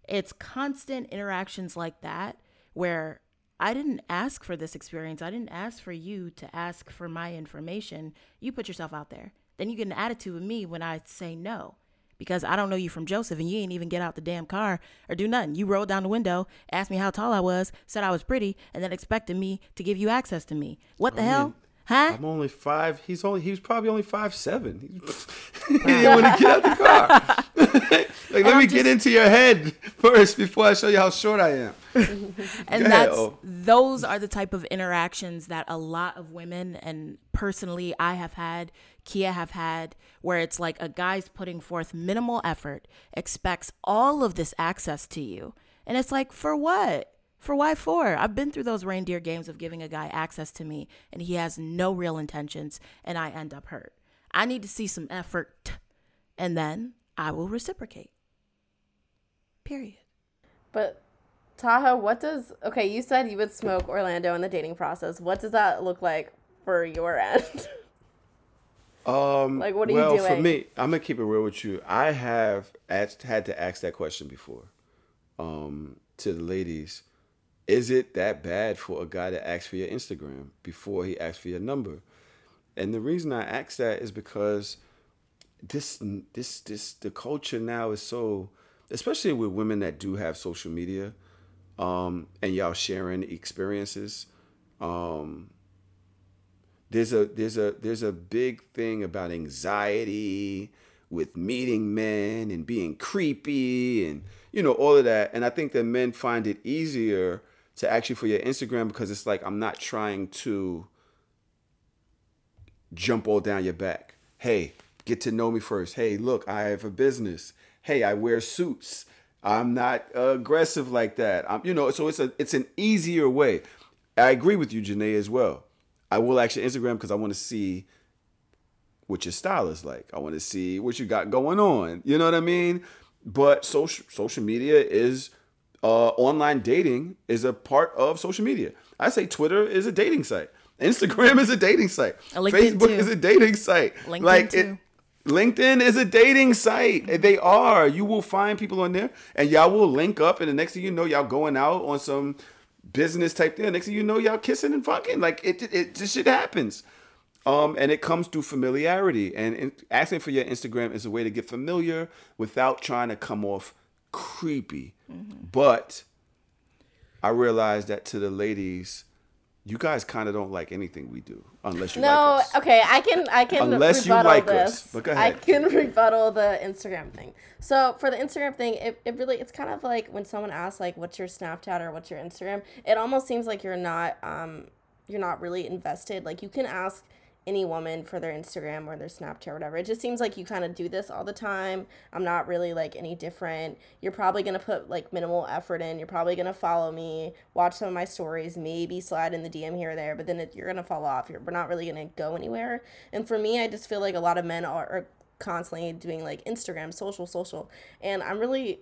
It's constant interactions like that where I didn't ask for this experience. I didn't ask for you to ask for my information. You put yourself out there. Then you get an attitude with me when I say no. Because I don't know you from Joseph and you ain't even get out the damn car or do nothing. You rolled down the window, asked me how tall I was, said I was pretty, and then expected me to give you access to me. What the I hell? Mean, huh? I'm only five. He's only he was probably only five seven. He didn't want to get out the car. like, and let I'm me just... get into your head first before I show you how short I am. and that's, oh. those are the type of interactions that a lot of women and personally I have had, Kia have had, where it's like a guy's putting forth minimal effort, expects all of this access to you. And it's like, for what? For why for? I've been through those reindeer games of giving a guy access to me and he has no real intentions and I end up hurt. I need to see some effort and then I will reciprocate. Period. But Taha, what does, okay, you said you would smoke Orlando in the dating process. What does that look like for your end? Um, like, what are well, you doing? Well, for me, I'm going to keep it real with you. I have asked, had to ask that question before um, to the ladies. Is it that bad for a guy to ask for your Instagram before he asks for your number? And the reason I ask that is because this, this, this, the culture now is so, especially with women that do have social media, Um, and y'all sharing experiences. Um, there's a there's a there's a big thing about anxiety with meeting men and being creepy and you know all of that. And I think that men find it easier to ask you for your Instagram because it's like I'm not trying to jump all down your back. Hey, get to know me first. Hey, look, I have a business. Hey, I wear suits. I'm not aggressive like that. I'm, you know, so it's a it's an easier way. I agree with you, Janae, as well. I will ask your Instagram because I want to see what your style is like. I want to see what you got going on. You know what I mean? But social social media is uh, online dating is a part of social media. I say Twitter is a dating site. Instagram is a dating site. Facebook is a dating site. LinkedIn like too. It, LinkedIn is a dating site. They are. You will find people on there and y'all will link up. And the next thing you know, y'all going out on some business type thing. Next thing you know, y'all kissing and fucking. Like it, it, it this shit happens. Um, and it comes through familiarity. And, and asking for your Instagram is a way to get familiar without trying to come off creepy. Mm-hmm. But I realized that to the ladies, you guys kind of don't like anything we do, unless you no, like us. No, okay, I can I can unless rebuttal you like this. Us. But go ahead. I can rebuttal the Instagram thing. So for the Instagram thing, it, it really it's kind of like when someone asks like, what's your Snapchat or what's your Instagram? It almost seems like you're not um you're not really invested. Like you can ask any woman for their Instagram or their Snapchat or whatever. It just seems like you kind of do this all the time. I'm not really like any different. You're probably going to put like minimal effort in. You're probably going to follow me, watch some of my stories, maybe slide in the D M here or there, but then it, you're going to fall off. You're, we're not really going to go anywhere. And for me, I just feel like a lot of men are, are constantly doing like Instagram, social, social. And I'm really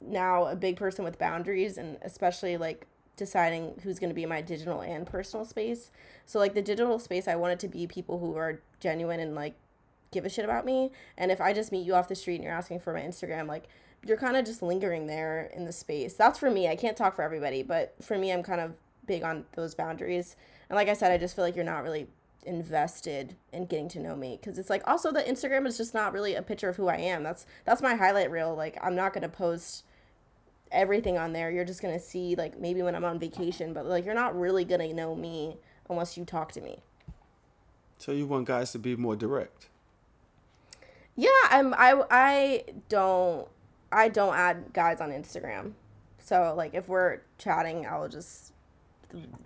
now a big person with boundaries, and especially like deciding who's going to be in my digital and personal space. So like the digital space, I want it to be people who are genuine and like give a shit about me. And if I just meet you off the street and you're asking for my Instagram, like you're kind of just lingering there in the space. That's for me. I can't talk for everybody, but for me, I'm kind of big on those boundaries. And like I said, I just feel like you're not really invested in getting to know me, because it's like also the Instagram is just not really a picture of who I am. That's that's my highlight reel. Like I'm not going to post everything on there. You're just gonna see like maybe when I'm on vacation, but like you're not really gonna know me unless you talk to me. So you want guys to be more direct? Yeah, I'm I I don't I don't add guys on Instagram. So like if we're chatting, I'll just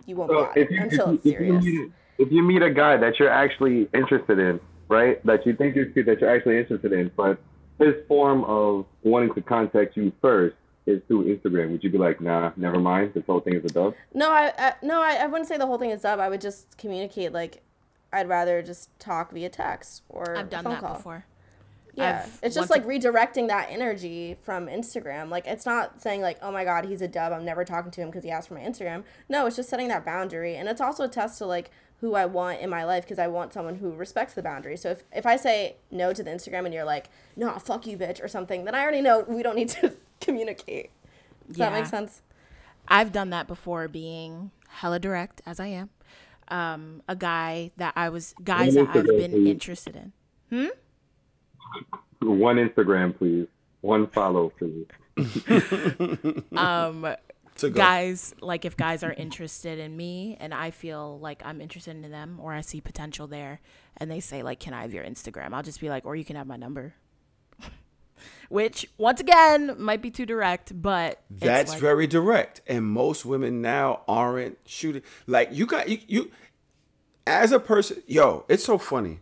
you won't so add you, until it's serious. If you, meet, if you meet a guy that you're actually interested in, right? That you think you're that you're actually interested in, but his form of wanting to contact you first is through Instagram, would you be like, nah, never mind, this whole thing is a dub? No, I, I no, I, I wouldn't say the whole thing is dub. I would just communicate, like, I'd rather just talk via text or I've done phone that call. Before. Yeah, I've it's just, like, to... redirecting that energy from Instagram. Like, it's not saying, like, oh, my God, he's a dub, I'm never talking to him because he asked for my Instagram. No, it's just setting that boundary, and it's also a test to, like, who I want in my life, because I want someone who respects the boundary. So if, if I say no to the Instagram and you're like, no, nah, fuck you, bitch, or something, then I already know we don't need to communicate. Does yeah. that make sense? I've done that before, being hella direct as I am. Um, a guy that I was, guys One that Instagram, I've been please. interested in. Hmm? One Instagram, please. One follow, please. um... Guys, like if guys are interested in me and I feel like I'm interested in them or I see potential there and they say like, can I have your Instagram? I'll just be like, or you can have my number. Which once again might be too direct, but that's like- very direct. And most women now aren't shooting like you got you, you as a person. Yo, it's so funny.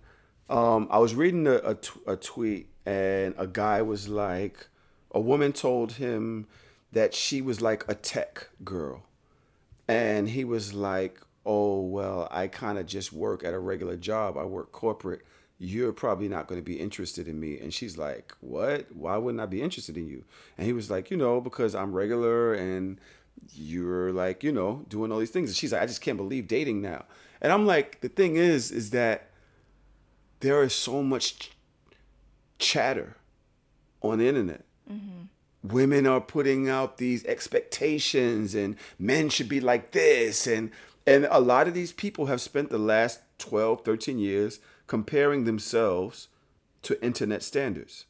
Um, I was reading a, a, t- a tweet and a guy was like, a woman told him that she was like a tech girl. And he was like, oh, well, I kind of just work at a regular job. I work corporate. You're probably not going to be interested in me. And she's like, what? Why wouldn't I be interested in you? And he was like, you know, because I'm regular and you're like, you know, doing all these things. And she's like, I just can't believe dating now. And I'm like, the thing is, is that there is so much ch- chatter on the internet. Mm-hmm. Women are putting out these expectations and men should be like this. And and a lot of these people have spent the last twelve, thirteen years comparing themselves to internet standards.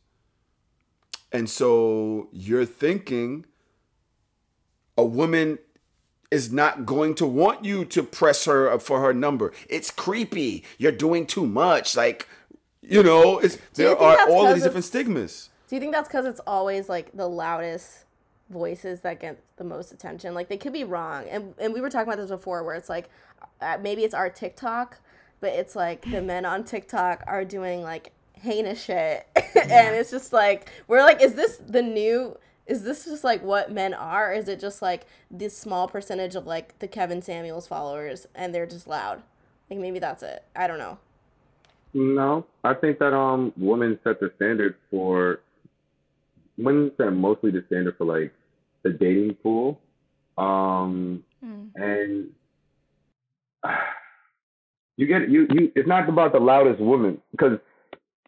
And so you're thinking a woman is not going to want you to press her for her number. It's creepy. You're doing too much. Like, you know, it's, there are all of these different stigmas. Do you think that's because it's always, like, the loudest voices that get the most attention? Like, they could be wrong. And and we were talking about this before where it's, like, uh, maybe it's our TikTok, but it's, like, the men on TikTok are doing, like, heinous shit. Yeah. And it's just, like, we're, like, is this the new... Is this just, like, what men are? Or is it just, like, this small percentage of, like, the Kevin Samuels followers and they're just loud? Like, maybe that's it. I don't know. No. I think that um women set the standard for... Women set mostly the standard for like the dating pool, um, mm. and uh, you get you, you. It's not about the loudest woman, because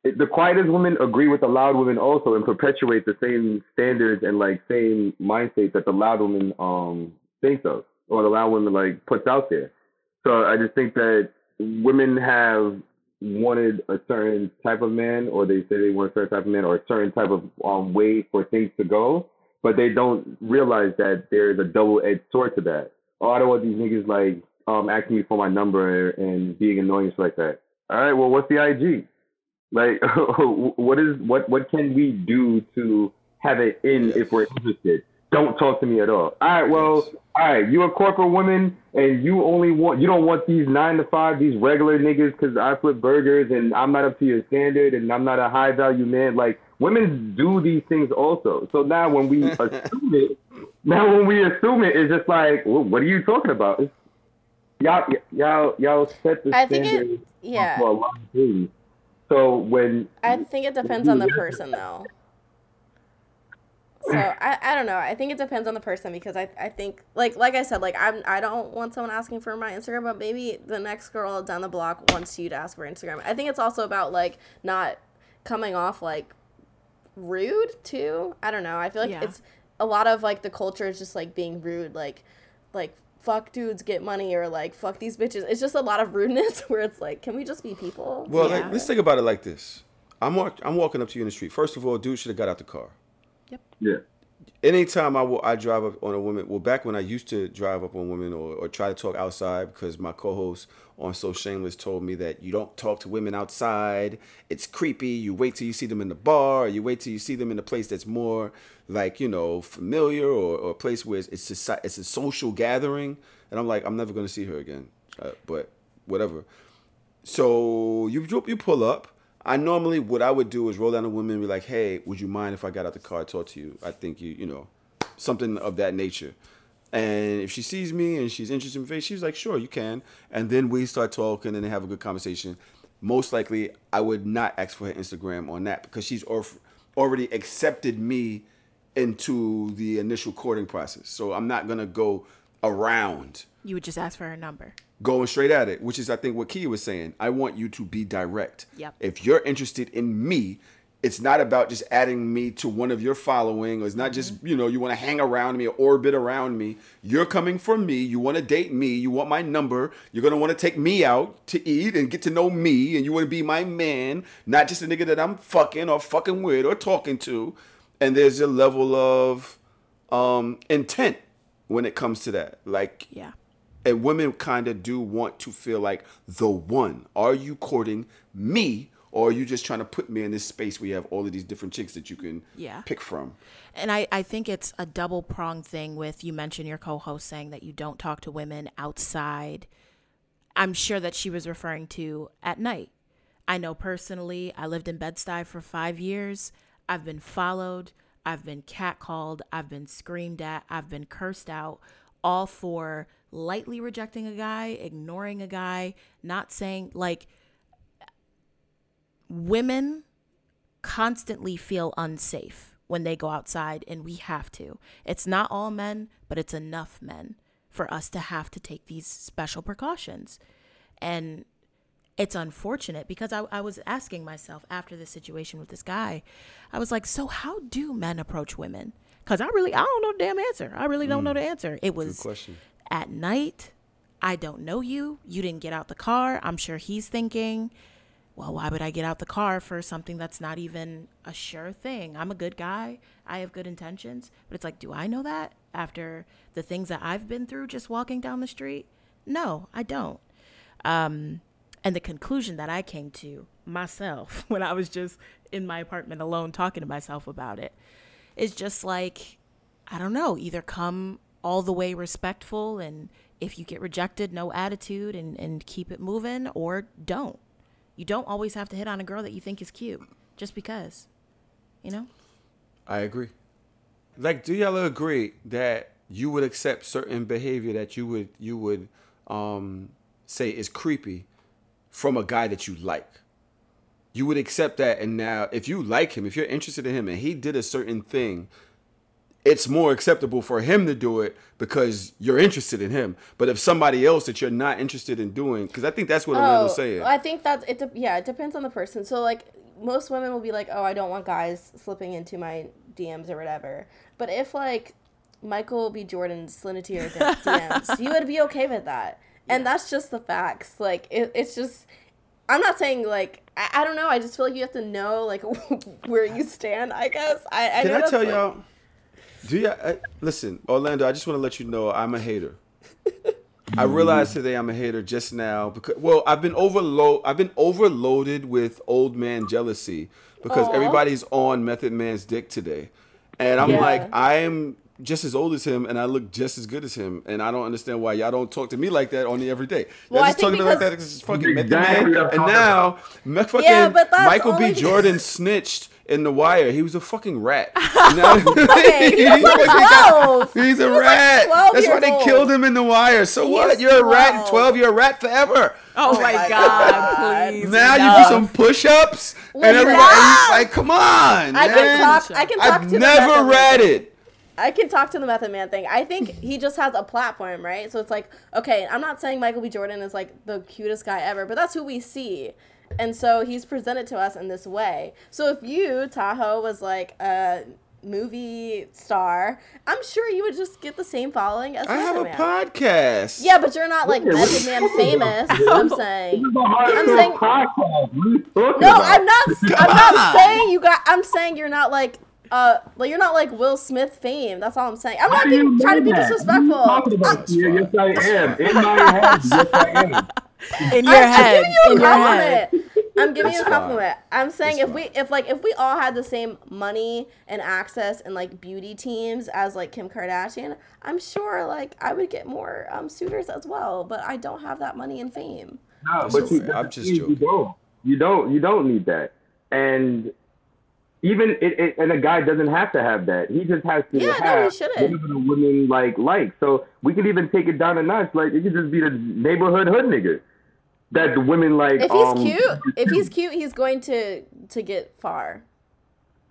the quietest women agree with the loud women also and perpetuate the same standards and like same mind states that the loud woman um thinks of or the loud woman like puts out there. So I just think that women have wanted a certain type of man, or they say they want a certain type of man, or a certain type of um, way for things to go, but they don't realize that there's a double-edged sword to that. Oh, I don't want these niggas like um, asking me for my number and being annoying like that. All right, well, what's the I G? Like, what is what? What can we do to have it in if we're interested? Don't talk to me at all. All right, well, all right, you a corporate woman and you only want, you don't want these nine to five, these regular niggas because I flip burgers and I'm not up to your standard and I'm not a high value man. Like, women do these things also. So now when we assume it, now when we assume it, it's just like, well, what are you talking about? It's, y'all, y'all, y'all set the I standard think it, yeah. for a lot of things. So when I think it depends on the person though. So I, I don't know. I think it depends on the person because I, I think like like I said, like I'm I don't want someone asking for my Instagram, but maybe the next girl down the block wants you to ask for Instagram. I think it's also about like not coming off like rude too. I don't know. I feel like yeah. it's a lot of like the culture is just like being rude, like like fuck dudes get money or like fuck these bitches. It's just a lot of rudeness where it's like, can we just be people? Well, yeah. like, let's think about it like this. I'm walk, I'm walking up to you in the street. First of all, dude should have got out the car. Yep. Yeah. Anytime I will, I drive up on a woman. Well, back when I used to drive up on women or, or try to talk outside, because my co-host on So Shameless told me that you don't talk to women outside. It's creepy. You wait till you see them in the bar. Or you wait till you see them in a place that's more like, you know, familiar or, or a place where it's it's, soci- it's a social gathering. And I'm like, I'm never going to see her again. Uh, but whatever. So you you pull up. I normally, what I would do is roll down a woman and be like, hey, would you mind if I got out the car and talk to you? I think you, you know, something of that nature. And if she sees me and she's interested in face, she's like, sure, you can. And then we start talking and have a good conversation. Most likely, I would not ask for her Instagram on that because she's already accepted me into the initial courting process. So I'm not going to go around. You would just ask for her number. Going straight at it, which is, I think, what Kia was saying. I want you to be direct. Yep. If you're interested in me, it's not about just adding me to one of your following. Or it's not mm-hmm. just, you know, you want to hang around me or orbit around me. You're coming for me. You want to date me. You want my number. You're going to want to take me out to eat and get to know me. And you want to be my man, not just a nigga that I'm fucking or fucking with or talking to. And there's a level of um, intent when it comes to that. Like, yeah. And women kind of do want to feel like the one. Are you courting me or are you just trying to put me in this space where you have all of these different chicks that you can yeah. pick from? And I, I think it's a double-pronged thing with you mentioned your co-host saying that you don't talk to women outside. I'm sure that she was referring to at night. I know personally, I lived in Bed-Stuy for five years. I've been followed. I've been catcalled. I've been screamed at. I've been cursed out. All for lightly rejecting a guy, ignoring a guy, not saying, like, women constantly feel unsafe when they go outside, and we have to. It's not all men, but it's enough men for us to have to take these special precautions. And it's unfortunate because I, I was asking myself after this situation with this guy, I was like, so how do men approach women? Because I really, I don't know the damn answer. I really don't mm. know the answer. It was at night. I don't know you. You didn't get out the car. I'm sure he's thinking, well, why would I get out the car for something that's not even a sure thing? I'm a good guy. I have good intentions. But it's like, do I know that after the things that I've been through just walking down the street? No, I don't. Um, and the conclusion that I came to myself when I was just in my apartment alone talking to myself about it. It's just like, I don't know, either come all the way respectful and if you get rejected, no attitude and, and keep it moving or don't. You don't always have to hit on a girl that you think is cute just because, you know? I agree. Like, do y'all agree that you would accept certain behavior that you would you would um, say is creepy from a guy that you like? You would accept that, and now if you like him, if you're interested in him and he did a certain thing, it's more acceptable for him to do it because you're interested in him. But if somebody else that you're not interested in doing, because I think that's what Orlando's oh, saying. I think that's, it de- yeah, it depends on the person. So, like, most women will be like, oh, I don't want guys slipping into my D Ms or whatever. But if, like, Michael B. Jordan slid into your D Ms, you would be okay with that. And yeah. that's just the facts. Like, it, it's just... I'm not saying, like, I, I don't know. I just feel like you have to know, like, where you stand, I guess. I, I Can know I tell like... y'all? Do y'all I, listen, Orlando, I just want to let you know I'm a hater. I realized today I'm a hater just now because, well, I've been overload, I've been overloaded with old man jealousy because Aww. everybody's on Method Man's dick today, and I'm yeah. like, I'm just as old as him, and I look just as good as him, and I don't understand why y'all don't talk to me like that on the everyday. Well, y'all just talk to me like that because it's fucking Method Man, and now fucking yeah, Michael B. Jordan snitched in The Wire. He was a fucking rat. Now, okay, he was like twelve. He's a rat. Like That's why they old. killed him in The Wire. So he what? You're twelve. A rat at twelve. You're a rat forever. Oh, oh my God. God, please. Now no. you do some push-ups and everybody like, come on, I man. Can talk, I can talk I've to never ratted. I can talk to the Method Man thing. I think he just has a platform, right? So it's like, okay, I'm not saying Michael B. Jordan is like the cutest guy ever, but that's who we see. And so he's presented to us in this way. So if you, Tahoe, was like a movie star, I'm sure you would just get the same following as I Method Man. I have a podcast. Yeah, but you're not like yeah, Method Man famous. I'm saying. This is a hard I'm saying. Podcast. No, about? I'm not. I'm not saying you got. I'm saying you're not like. Uh, like you're not like Will Smith fame. That's all I'm saying. I'm not being, trying to be that. disrespectful. I, yeah, yes, I am. In my head, yes, I am. In your I'm, head. I'm giving you a compliment. I'm giving That's you a compliment. Fine. I'm saying That's if fine. we, if like, if we all had the same money and access and like beauty teams as like Kim Kardashian, I'm sure like I would get more um suitors as well. But I don't have that money and fame. No, I'm but just, you, I'm just joking. You don't. You don't. You don't need that. And. Even it, it, and a guy doesn't have to have that. He just has to yeah, have no, whatever the women like like. So we could even take it down a notch. Like it could just be the neighborhood hood nigga that the women like. If he's um, cute, if he's cute, he's going to to get far.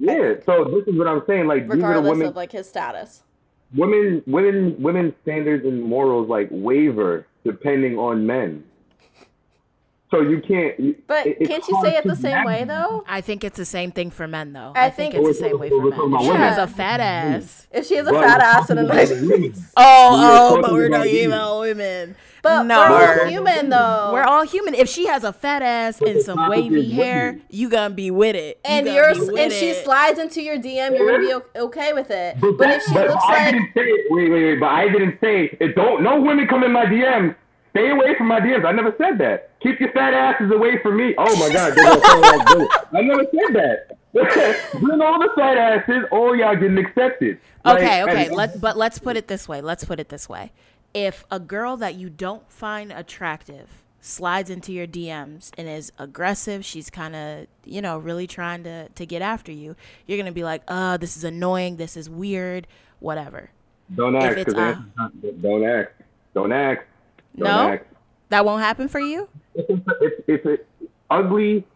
Yeah. So this is what I'm saying. Like regardless these are women, of like his status, women, women, women's standards and morals like waver depending on men. So you can't. You, but it, can't you say it the same way though? I think it's the same thing for men though. I, I think, think it's the same way for men. If she yeah. has a fat ass. If she has a but fat ass and a nice. oh, oh, but we're not even all women. But no, we're all human though. We're all human. If she has a fat ass and some wavy hair, you gonna be with it. You and you're and it. she slides into your D M, you're gonna be okay with it. But, but if she but looks I like. Didn't say it. Wait, wait, wait! But I didn't say it. Don't no women come in my D Ms. Stay away from my D Ms. I never said that. Keep your fat asses away from me. Oh my God. I never said that. Bring all the fat asses. All y'all getting accepted. Okay, like, okay. Let, but let's put it this way. Let's put it this way. If a girl that you don't find attractive slides into your D Ms and is aggressive, she's kind of, you know, really trying to, to get after you, you're going to be like, oh, this is annoying. This is weird. Whatever. Don't ask. Cause uh, don't ask. Don't ask. Don't no, act. That won't happen for you. If it's, if, if it's ugly,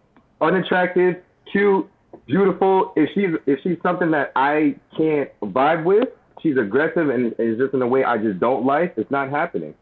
unattractive, cute, beautiful, if she's if she's something that I can't vibe with, she's aggressive and is just in a way I just don't like. It's not happening.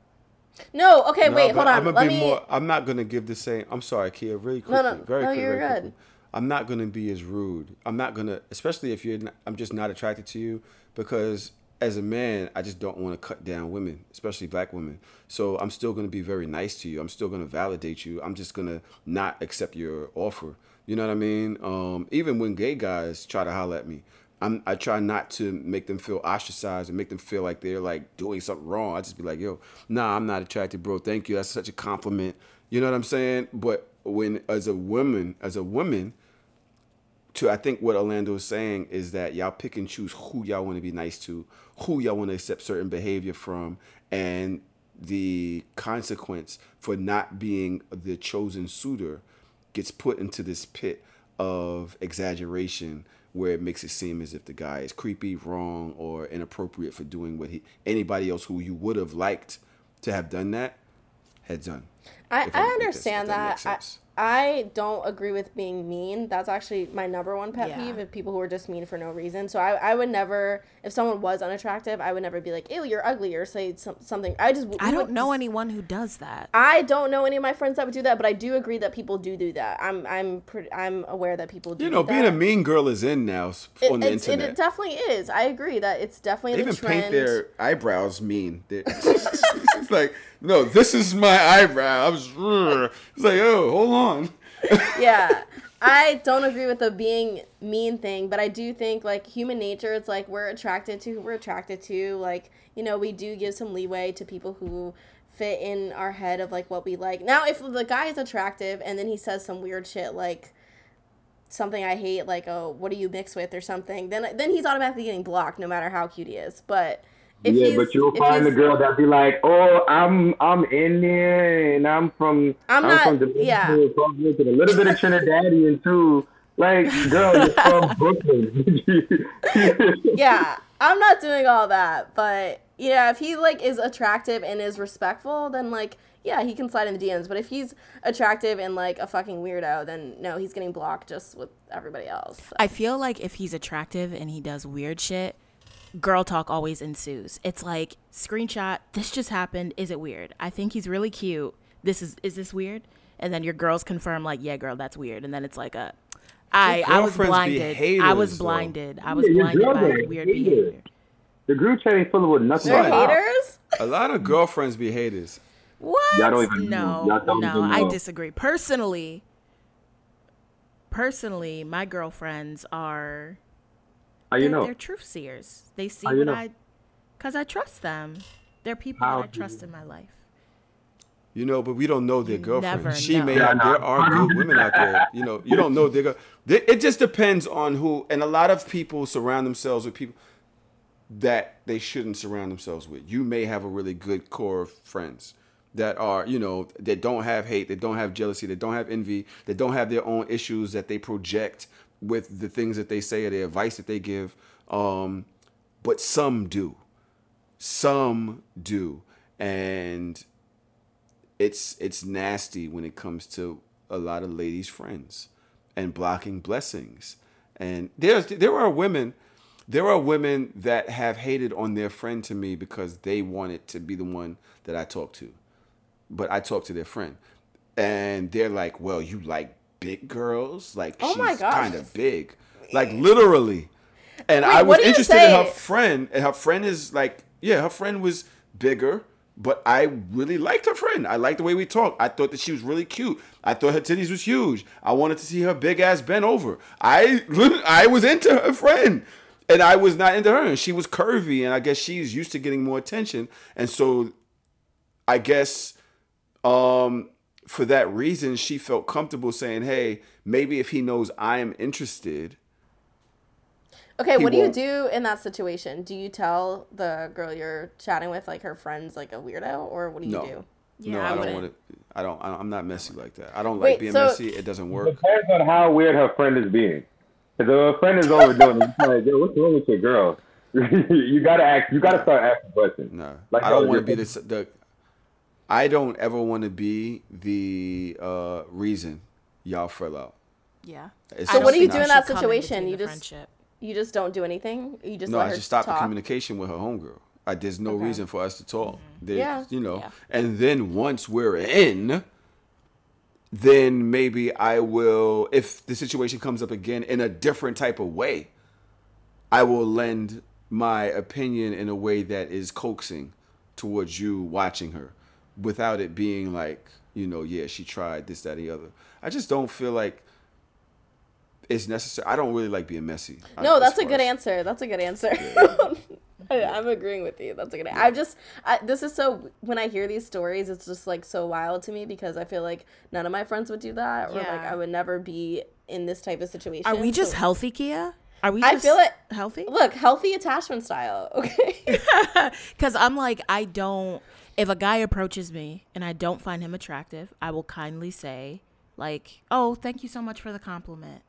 No, okay, no, wait, hold on. I'm, Let me... more, I'm not gonna give the same. I'm sorry, Kia, really quickly, no, no, very no, quickly. You're very good. Quickly. I'm not gonna be as rude. I'm not gonna, especially if you're. Not, I'm just not attracted to you because. As a man, I just don't want to cut down women, especially black women. So I'm still going to be very nice to you. I'm still going to validate you. I'm just going to not accept your offer. You know what I mean? Um, even when gay guys try to holler at me, I'm, I try not to make them feel ostracized and make them feel like they're like doing something wrong. I just be like, yo, nah, I'm not attracted, bro. Thank you. That's such a compliment. You know what I'm saying? But when as a woman, as a woman, to I think what Orlando is saying is that y'all pick and choose who y'all want to be nice to, who y'all want to accept certain behavior from, and the consequence for not being the chosen suitor gets put into this pit of exaggeration where it makes it seem as if the guy is creepy, wrong, or inappropriate for doing what he anybody else who you would have liked to have done that had done. I, I understand that. that I don't agree with being mean. That's actually my number one pet yeah. peeve, of people who are just mean for no reason. So I, I would never, if someone was unattractive, I would never be like, ew, you're ugly, or say some, something. I just I don't know just, anyone who does that. I don't know any of my friends that would do that, but I do agree that people do do that. I'm I'm pretty, I'm aware that people do. You know, do being that. a mean girl is in now it, on the internet. It definitely is. I agree that it's definitely they the trend. They even paint their eyebrows mean. It's like, no, this is my eyebrow. I was, it's like, oh, hold on. Yeah, I don't agree with the being mean thing, but I do think like human nature, it's like we're attracted to who we're attracted to. Like, you know, we do give some leeway to people who fit in our head of, like, what we like. Now, if the guy is attractive and then he says some weird shit, like, something I hate, like, oh, what do you mix with or something, then then he's automatically getting blocked no matter how cute he is. But if yeah, but you'll find the girl that'll be like, oh, I'm I'm Indian and I'm from I'm, I'm not, from Dominican yeah. Republic and a little bit of Trinidadian too. Like, girl, you're from Brooklyn. Yeah, I'm not doing all that, but yeah, if he, like, is attractive and is respectful, then, like, yeah, he can slide in the D Ms. But if he's attractive and, like, a fucking weirdo, then no, he's getting blocked just with everybody else. So. I feel like if he's attractive and he does weird shit, girl talk always ensues. It's like, screenshot, this just happened. Is it weird? I think he's really cute. This is is this weird? And then your girls confirm, like, yeah, girl, that's weird. And then it's like a, I, I was blinded. Haters, I was blinded. I was yeah, blinded by weird haters. behavior. The group chat ain't full of nothing. They're like haters? That. A lot of girlfriends be haters. What? Y'all don't even no, know. Y'all don't no, even know. I disagree. Personally, personally, my girlfriends are, How you they're, know? they're truth seers. They see How what you know? I, because I trust them. They're people How that I trust you? in my life. You know, but we don't know their girlfriend. Never, she no. may have, there are good women out there. You know, you don't know their girl. It just depends on who, and a lot of people surround themselves with people that they shouldn't surround themselves with. You may have a really good core of friends that are, you know, that don't have hate, that don't have jealousy, that don't have envy, that don't have their own issues that they project with the things that they say or the advice that they give. Um, but some do. Some do. And it's it's nasty when it comes to a lot of ladies' friends and blocking blessings. And there's there are women... There are women that have hated on their friend to me because they wanted to be the one that I talk to. But I talk to their friend. And they're like, well, you like big girls? Like, oh, she's kind of big. Like, literally. And Wait, I was interested say? in her friend. And her friend is like, yeah, her friend was bigger. But I really liked her friend. I liked the way we talked. I thought that she was really cute. I thought her titties was huge. I wanted to see her big ass bent over. I I was into her friend. And I was not into her, and she was curvy, and I guess she's used to getting more attention. And so I guess um, for that reason, she felt comfortable saying, hey, maybe if he knows I'm interested. Okay, what do you do in that situation? Do you tell the girl you're chatting with, like, her friend's like a weirdo, or what do you no. do? Yeah, no, I, I don't want to. I don't, I don't. I'm not messy like that. I don't Wait, like being so messy. It doesn't work. It depends on how weird her friend is being. Because if a friend is overdoing it, you're like, yo, what's wrong with your girl? you gotta ask. You gotta start asking questions. No, like, I don't want to be this, the. I don't ever want to be the uh, reason y'all fell out. Yeah. It's so what do you do in that situation? You just you just don't do anything. You just no. Let I her just stop talk. the communication with her homegirl. Like, there's no okay. reason for us to talk. Mm-hmm. There's, yeah. You know. Yeah. And then once we're in, then maybe I will, if the situation comes up again in a different type of way, I will lend my opinion in a way that is coaxing towards you watching her without it being like, you know, yeah, she tried this, that, the other. I just don't feel like it's necessary. I don't really like being messy. No, that's a good answer. That's a good answer. Yeah. I'm agreeing with you. That's a good answer. I just, I, this is so, when I hear these stories, it's just, like, so wild to me because I feel like none of my friends would do that, or yeah. like I would never be in this type of situation. Are we just so, healthy, Kia? Are we just I feel it, healthy? Look, healthy attachment style, okay? Because I'm like, I don't, if a guy approaches me and I don't find him attractive, I will kindly say, like, oh, thank you so much for the compliment.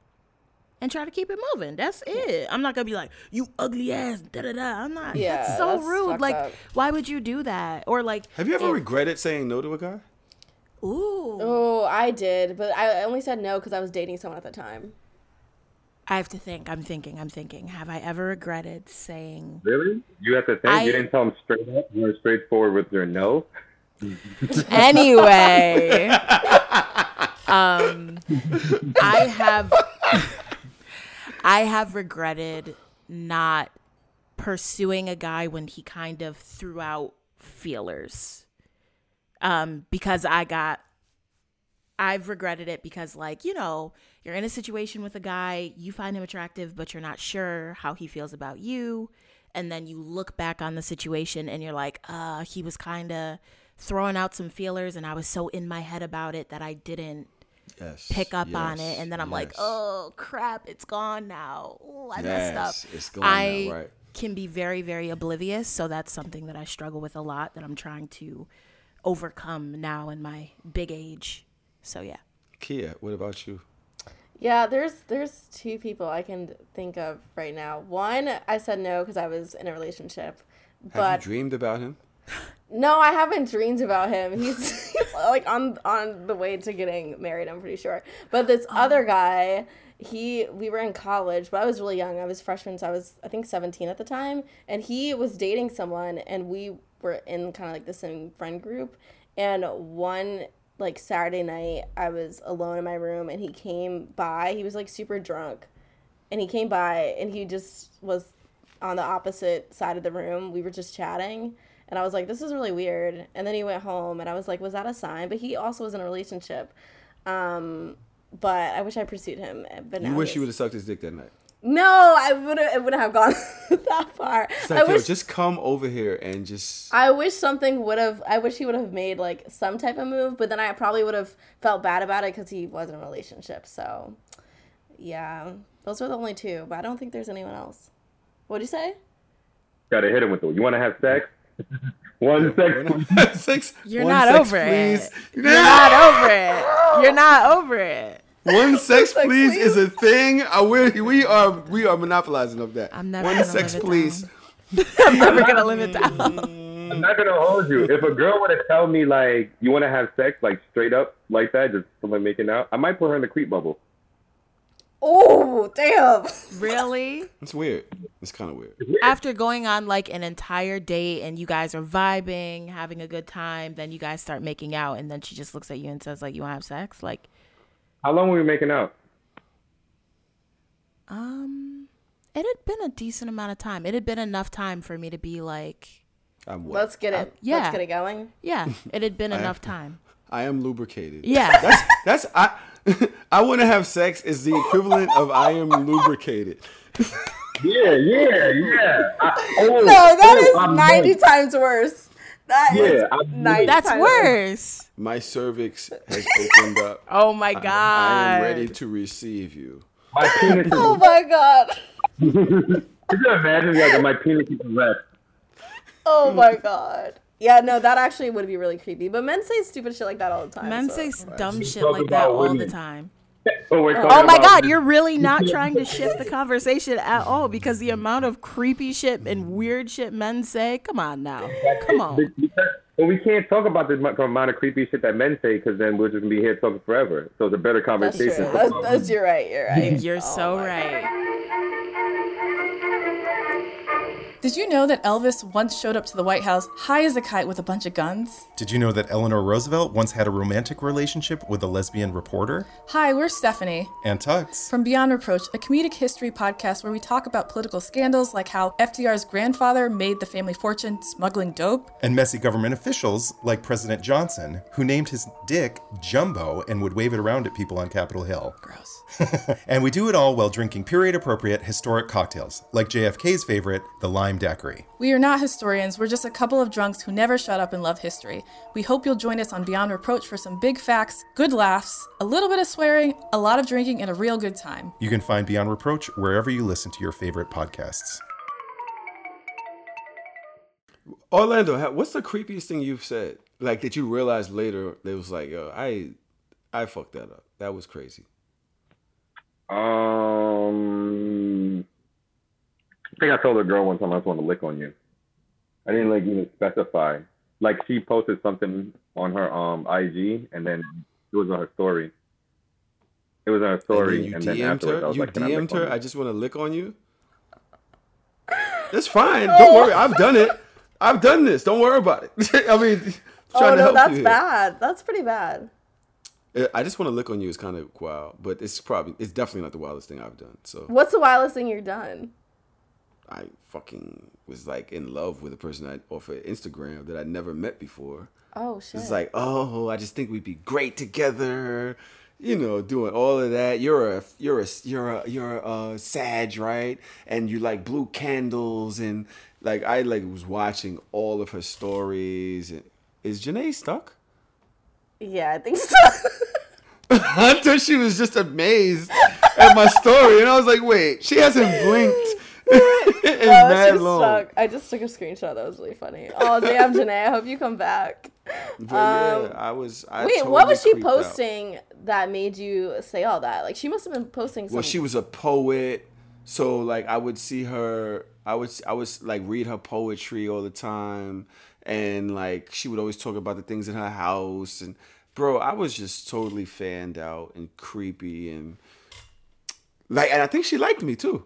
And try to keep it moving. That's it. I'm not going to be like, you ugly ass, da-da-da. I'm not. Yeah, that's so that's rude. Like, up. why would you do that? Or, like. Have you ever if, regretted saying no to a guy? Ooh. Oh, I did. But I only said no because I was dating someone at the time. I have to think. I'm thinking. I'm thinking. Have I ever regretted saying. Really? You have to think? I, you didn't tell them straight up? You were straightforward with your no? Anyway. um, I have. I have regretted not pursuing a guy when he kind of threw out feelers. Um, because I got, I've regretted it because, like, you know, you're in a situation with a guy, you find him attractive, but you're not sure how he feels about you. And then you look back on the situation and you're like, uh, he was kind of throwing out some feelers, and I was so in my head about it that I didn't yes, pick up yes, on it. And then I'm yes. like, oh, crap, it's gone now. Ooh, I yes, messed up. It's gone I now, right. can be very, very oblivious. So that's something that I struggle with a lot that I'm trying to overcome now in my big age. So, yeah. Kia, what about you? Yeah, there's there's two people I can think of right now. One, I said no because I was in a relationship. But have you dreamed about him? No, I haven't dreamed about him. He's, he's like on on the way to getting married, I'm pretty sure. But this other guy, he we were in college, but I was really young. I was freshman, so I was, I think, seventeen at the time. And he was dating someone, and we were in kind of like the same friend group. And one... like Saturday night, I was alone in my room, and he came by. He was like super drunk, and he came by, and he just was on the opposite side of the room. We were just chatting, and I was like, this is really weird. And then he went home, and I was like, was that a sign? But he also was in a relationship. Um, but I wish I pursued him. But you wish you would have sucked his dick that night. No, I wouldn't. It wouldn't have gone that far. It's like, I wish, yo, just come over here and just. I wish something would have. I wish he would have made like some type of move, but then I probably would have felt bad about it because he was in a relationship. So, yeah, those were the only two. But I don't think there's anyone else. What'd you say? Gotta hit him with it. You want to have sex? One sex, six. You're one not sex, over please. It. You're no! not over it. You're not over it. One sex, sex please, please is a thing. I, we, we are we are monopolizing of that. I'm never One gonna sex live it please. Down. I'm never gonna live it down. I'm not gonna hold you. If a girl were to tell me like you want to have sex like straight up like that, just someone making out, I might put her in the creep bubble. Oh damn! Really? It's weird. It's kind of weird. After going on like an entire date and you guys are vibing, having a good time, then you guys start making out, and then she just looks at you and says like, "You want to have sex?" Like. How long were we making out? Um, it had been a decent amount of time. It had been enough time for me to be like, I'm what? Let's get it. I'm, yeah. Let's get it going. Yeah. It had been enough am, time. I am lubricated. Yeah. That's, that's, I, I want to have sex is the equivalent of I am lubricated. Yeah, yeah, yeah. I, oh, no, that oh, is I'm ninety done. Times worse. That yeah, nice. That's worse. My cervix has opened up. Oh my god! I, I am ready to receive you. My penis. Is oh my god! Could you imagine like my penis is erect? Oh my god! Yeah, no, that actually would be really creepy. But men say stupid shit like that all the time. Men so. say right. dumb shit like that all women. the time. Oh, we're oh my god! You're really not trying to shift the conversation at all because the amount of creepy shit and weird shit men say. Come on now, come on. Well, we can't talk about the amount of creepy shit that men say because then we're just gonna be here talking forever. So it's a better conversation. That's true. That's, that's, you're right. You're right. You're oh so right. God. Did you know that Elvis once showed up to the White House high as a kite with a bunch of guns? Did you know that Eleanor Roosevelt once had a romantic relationship with a lesbian reporter? Hi, we're Stephanie. And Tux. From Beyond Reproach, a comedic history podcast where we talk about political scandals like how F D R's grandfather made the family fortune smuggling dope. And messy government officials like President Johnson, who named his dick Jumbo and would wave it around at people on Capitol Hill. Gross. And we do it all while drinking period-appropriate historic cocktails, like J F K's favorite, the Lime Daiquiri. We are not historians, we're just a couple of drunks who never shut up and love history. We hope you'll join us on Beyond Reproach for some big facts, good laughs, a little bit of swearing, a lot of drinking, and a real good time. You can find Beyond Reproach wherever you listen to your favorite podcasts. Orlando, what's the creepiest thing you've said? Like, did you realize later that it was like, yo, I, I fucked that up. That was crazy. Um... I think I told a girl one time I just want to lick on you. I didn't like even specify. Like she posted something on her um I G and then it was on her story. It was on her story, and then, you and D M'd then afterwards her? I was you like, D M'd "Can I lick her? On you?" I just want to lick on you. That's fine. Don't worry. I've done it. I've done this. Don't worry about it. I mean, I'm trying oh no, to help that's you bad. Here. That's pretty bad. I just want to lick on you is kind of wild, but it's probably it's definitely not the wildest thing I've done. So what's the wildest thing you've done? I fucking was like in love with a person I off of Instagram that I'd never met before. Oh shit! It's like, oh, I just think we'd be great together, you know, doing all of that. You're a you're a you're a you're a uh, Sag, right? And you like blue candles and like I like was watching all of her stories and Is Janae stuck? Yeah, I think so. I thought she was just amazed at my story. And I was like, wait, she hasn't blinked. It's no, mad long. Stuck. I just took a screenshot. That was really funny. Oh, damn, Janae. I hope you come back. But um, yeah, I was. I wait, totally what was she posting out. That made you say all that? Like, she must have been posting something. Well, she was a poet. So, like, I would see her. I would, I would, like, read her poetry all the time. And, like, she would always talk about the things in her house. And, bro, I was just totally fanned out and creepy. And, like, and I think she liked me, too.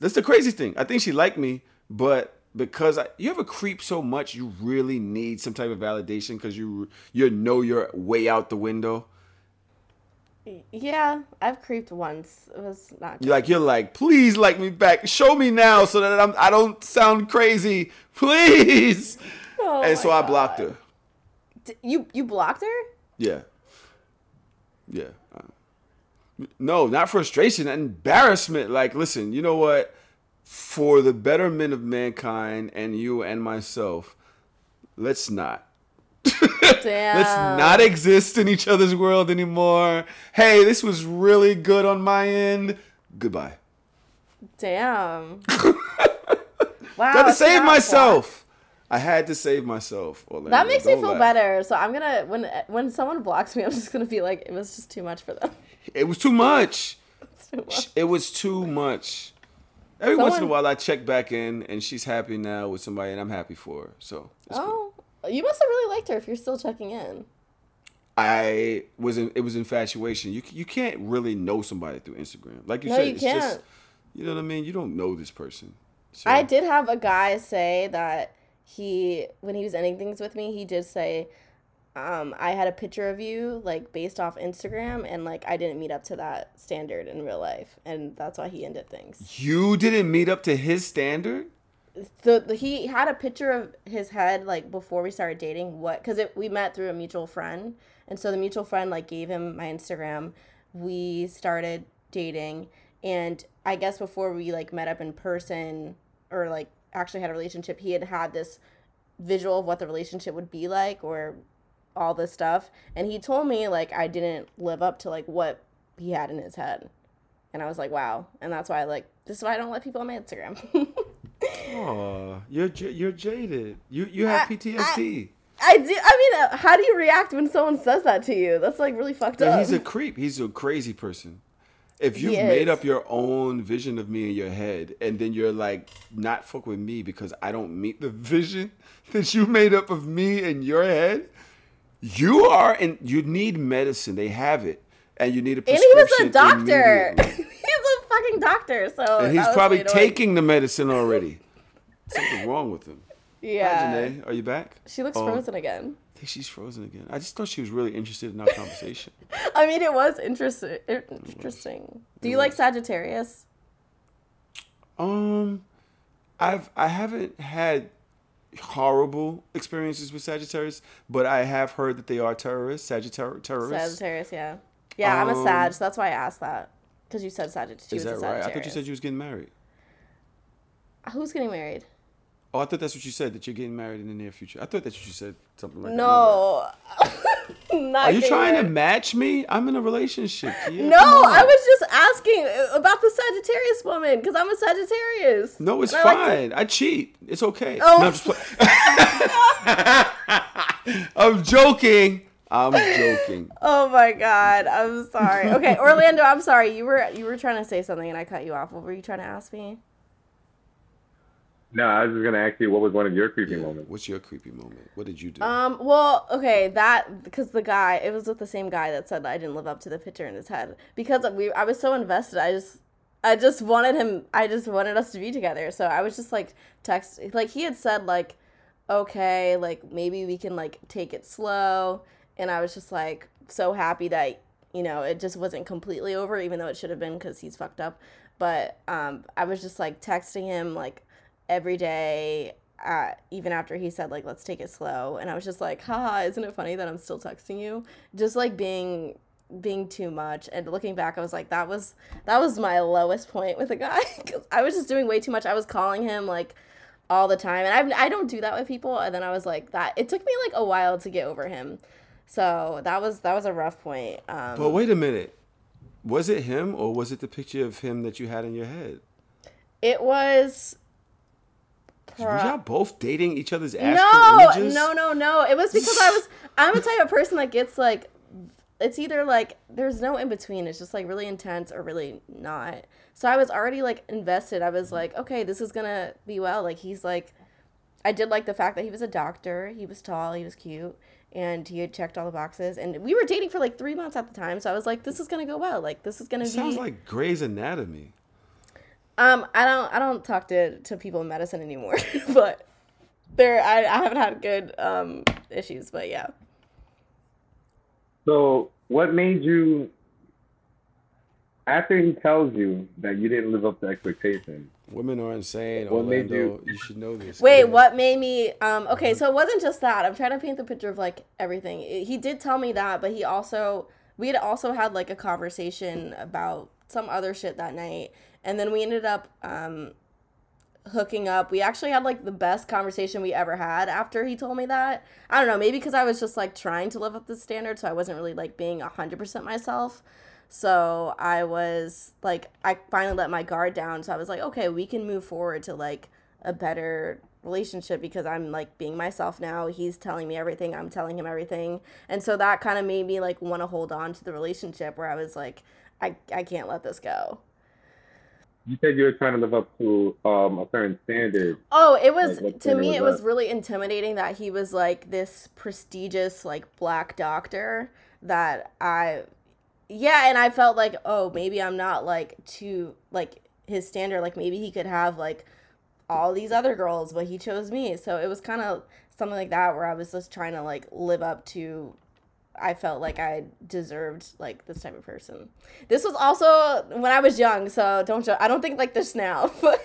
That's the crazy thing. I think she liked me, but because I, you ever creep so much, you really need some type of validation because you you know you're way out the window. Yeah, I've creeped once. It was not good. You're like you're like, please like me back. Show me now so that I'm I don't sound crazy, please. Oh and so God. I blocked her. D- you you blocked her? Yeah. Yeah. No, not frustration, embarrassment. Like, listen, you know what? For the betterment of mankind and you and myself, let's not. Damn. Let's not exist in each other's world anymore. Hey, this was really good on my end. Goodbye. Damn. Wow. Got to save myself. I had to save myself. Orlando. That makes Don't me feel laugh. Better. So I'm gonna when when someone blocks me, I'm just gonna be like, it was just too much for them. It was too much. too much. It was too much. Every Someone... once in a while, I check back in, and she's happy now with somebody, and I'm happy for her. So. Oh, cool. You must have really liked her if you're still checking in. I was. In, it was infatuation. You you can't really know somebody through Instagram, like you no, said. You it's can't. Just, you know what I mean? You don't know this person. So. I did have a guy say that he, when he was ending things with me, he did say. Um, I had a picture of you, like, based off Instagram, and, like, I didn't meet up to that standard in real life, and that's why he ended things. You didn't meet up to his standard? The, the he had a picture of his head, like, before we started dating, what, because we met through a mutual friend, and so the mutual friend, like, gave him my Instagram. We started dating, and I guess before we, like, met up in person or, like, actually had a relationship, he had had this visual of what the relationship would be like or all this stuff, and he told me, like, I didn't live up to, like, what he had in his head, and I was like, wow. And that's why, like, this is why I don't let people on my Instagram. Oh, you're j- you're jaded. You you have I, P T S D. I, I do. I mean, uh, how do you react when someone says that to you? That's, like, really fucked yeah, up. He's a creep. He's a crazy person. If you've made up your own vision of me in your head, and then you're like, not fuck with me because I don't meet the vision that you made up of me in your head. You are, and you need medicine. They have it, and you need a prescription. And he was a doctor. He's a fucking doctor. So and he's probably taking the medicine already. Something wrong with him. Yeah. Hi, Janae. Are you back? She looks oh, frozen again. I think she's frozen again. I just thought she was really interested in our conversation. I mean, it was interesting. Interesting. Do you like Sagittarius? Um, I've I haven't had. Horrible experiences with Sagittarius, but I have heard that they are terrorists. Sagittarius. Sagittarius, yeah, yeah. Um, I'm a Sag, so that's why I asked that because you said Sagittarius. Is that right? I thought you said you was getting married. Who's getting married? Oh, I thought that's what you said, that you're getting married in the near future. I thought that's what you said, something like no. that. No, not. Are you trying married. To match me? I'm in a relationship. Yeah, no, I was just asking about the Sagittarius woman because I'm a Sagittarius. No, it's fine. I, like to... I cheat. It's okay. Oh. No, I'm, just pl- I'm joking. I'm joking. Oh my God, I'm sorry. Okay, Orlando, I'm sorry. You were you were trying to say something and I cut you off. What were you trying to ask me? No, I was just going to ask you, what was one of your creepy yeah. moments? What's your creepy moment? What did you do? Um, well, okay, that, because the guy, it was with the same guy that said that I didn't live up to the picture in his head. Because we, I was so invested, I just, I just wanted him, I just wanted us to be together. So I was just, like, text, like, he had said, like, okay, like, maybe we can, like, take it slow. And I was just, like, so happy that, you know, it just wasn't completely over, even though it should have been because he's fucked up. But um, I was just, like, texting him, like, every day, uh, even after he said, like, let's take it slow. And I was just like, haha, isn't it funny that I'm still texting you? Just, like, being being too much. And looking back, I was like, that was that was my lowest point with a guy. Cause I was just doing way too much. I was calling him, like, all the time. And I've, I don't do that with people. And then I was like that. It took me like a while to get over him. So that was that was a rough point. Um, but wait a minute. Was it him or was it the picture of him that you had in your head? It was... Pro- Were y'all both dating each other's astral no, images? No, no, no. It was because I was... I'm the type of person that gets like... It's either like... There's no in between. It's just like really intense or really not. So I was already like invested. I was like, okay, this is going to be well. Like he's like... I did like the fact that he was a doctor. He was tall. He was cute. And he had checked all the boxes. And we were dating for like three months at the time. So I was like, this is going to go well. Like, this is going to be... Sounds like Grey's Anatomy. Um, I don't I don't talk to, to people in medicine anymore. But there, I, I haven't had good um, issues. But yeah. So what made you... After he tells you that you didn't live up to expectations... Women are insane. What Orlando, made you... you should know this. Wait, yeah. What made me... Um, okay, so it wasn't just that. I'm trying to paint the picture of, like, everything. It, he did tell me that, but he also... We had also had, like, a conversation about some other shit that night. And then we ended up um, hooking up. We actually had, like, the best conversation we ever had after he told me that. I don't know, maybe because I was just, like, trying to live up to the standard, so I wasn't really, like, being one hundred percent myself. So I was, like, I finally let my guard down. So I was like, okay, we can move forward to, like, a better relationship because I'm, like, being myself now. He's telling me everything. I'm telling him everything. And so that kind of made me, like, want to hold on to the relationship where I was like, I, I can't let this go. You said you were trying to live up to um, a certain standard. Oh, it was, like, to me, was it was up. Really intimidating that he was, like, this prestigious, like, black doctor that I... Yeah, and I felt like, oh, maybe I'm not, like, too, like, his standard. Like, maybe he could have, like, all these other girls, but he chose me. So it was kind of something like that where I was just trying to, like, live up to, I felt like I deserved, like, this type of person. This was also when I was young, so don't jo- I don't think like this now. But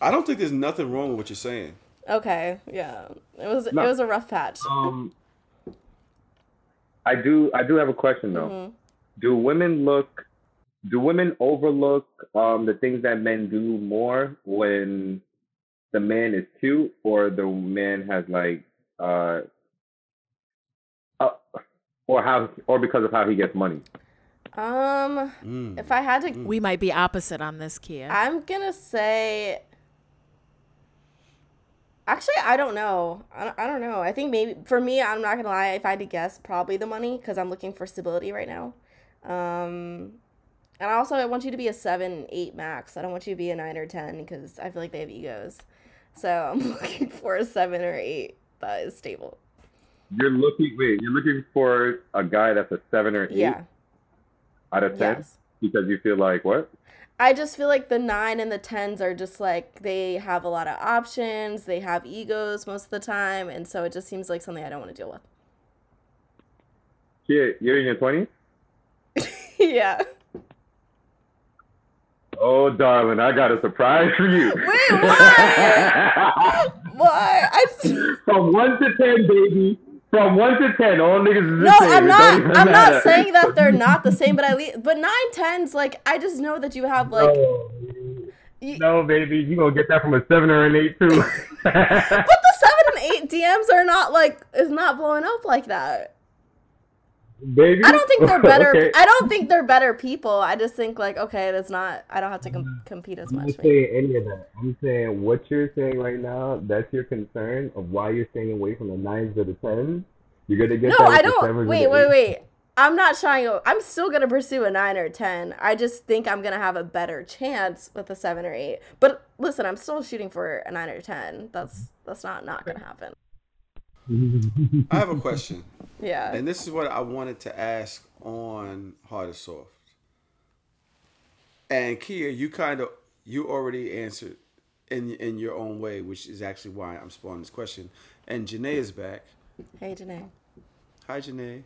I don't think there's nothing wrong with what you're saying. Okay, yeah. It was no. It was a rough patch. Um, I do, I do have a question, though. Mm-hmm. Do women look, do women overlook um, the things that men do more when the man is cute or the man has like, uh, uh or how, or because of how he gets money? Um, mm. If I had to, we might be opposite on this, Kia. I'm gonna say, actually, I don't know. I don't, I don't know. I think maybe for me, I'm not gonna lie. If I had to guess, probably the money because I'm looking for stability right now. Um, and also I want you to be a seven, eight max. I don't want you to be a nine or ten because I feel like they have egos. So I'm looking for a seven or eight that is stable. You're looking, wait, you're looking for a guy that's a seven or eight yeah. out of ten? Yes. Because you feel like what? I just feel like the nine and the tens are just like, they have a lot of options. They have egos most of the time. And so it just seems like something I don't want to deal with. Yeah, you're in your twenties? Yeah. Oh, darling, I got a surprise for you. Wait, why? Why? I just... From one to ten, baby. From one to ten, all niggas is the same. No, I'm not. I'm matter. not saying that they're not the same, but I least, but nine tens, like I just know that you have like. No, you... no baby, you gonna get that from a seven or an eight too. But the seven and eight D Ms are not like is not blowing up like that. Baby? I don't think they're better. Okay. I don't think they're better people. I just think like, okay, that's not. I don't have to com- compete as I'm much. I'm not saying any of that. I'm saying what you're saying right now. That's your concern of why you're staying away from the nines or the tens. You're gonna get no. That I don't. Wait, wait, eights. wait. I'm not trying. I'm still gonna pursue a nine or a ten. I just think I'm gonna have a better chance with a seven or eight. But listen, I'm still shooting for a nine or a ten. That's that's not not gonna happen. I have a question. Yeah. And this is what I wanted to ask on Hard or Soft. And Kia, you kind of, you already answered in in your own way, which is actually why I'm spawning this question. And Janae is back. Hey, Janae. Hi, Janae.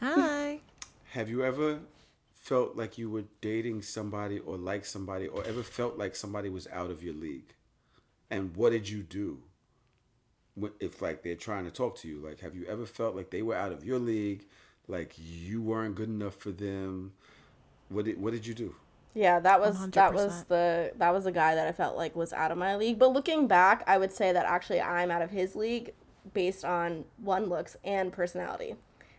Hi. Have you ever felt like you were dating somebody or like somebody or ever felt like somebody was out of your league? And what did you do? If like they're trying to talk to you, like have you ever felt like they were out of your league, like you weren't good enough for them? What did what did you do? Yeah, that was one hundred percent. that was the that was the guy that I felt like was out of my league. But looking back, I would say that actually I'm out of his league based on one looks and personality.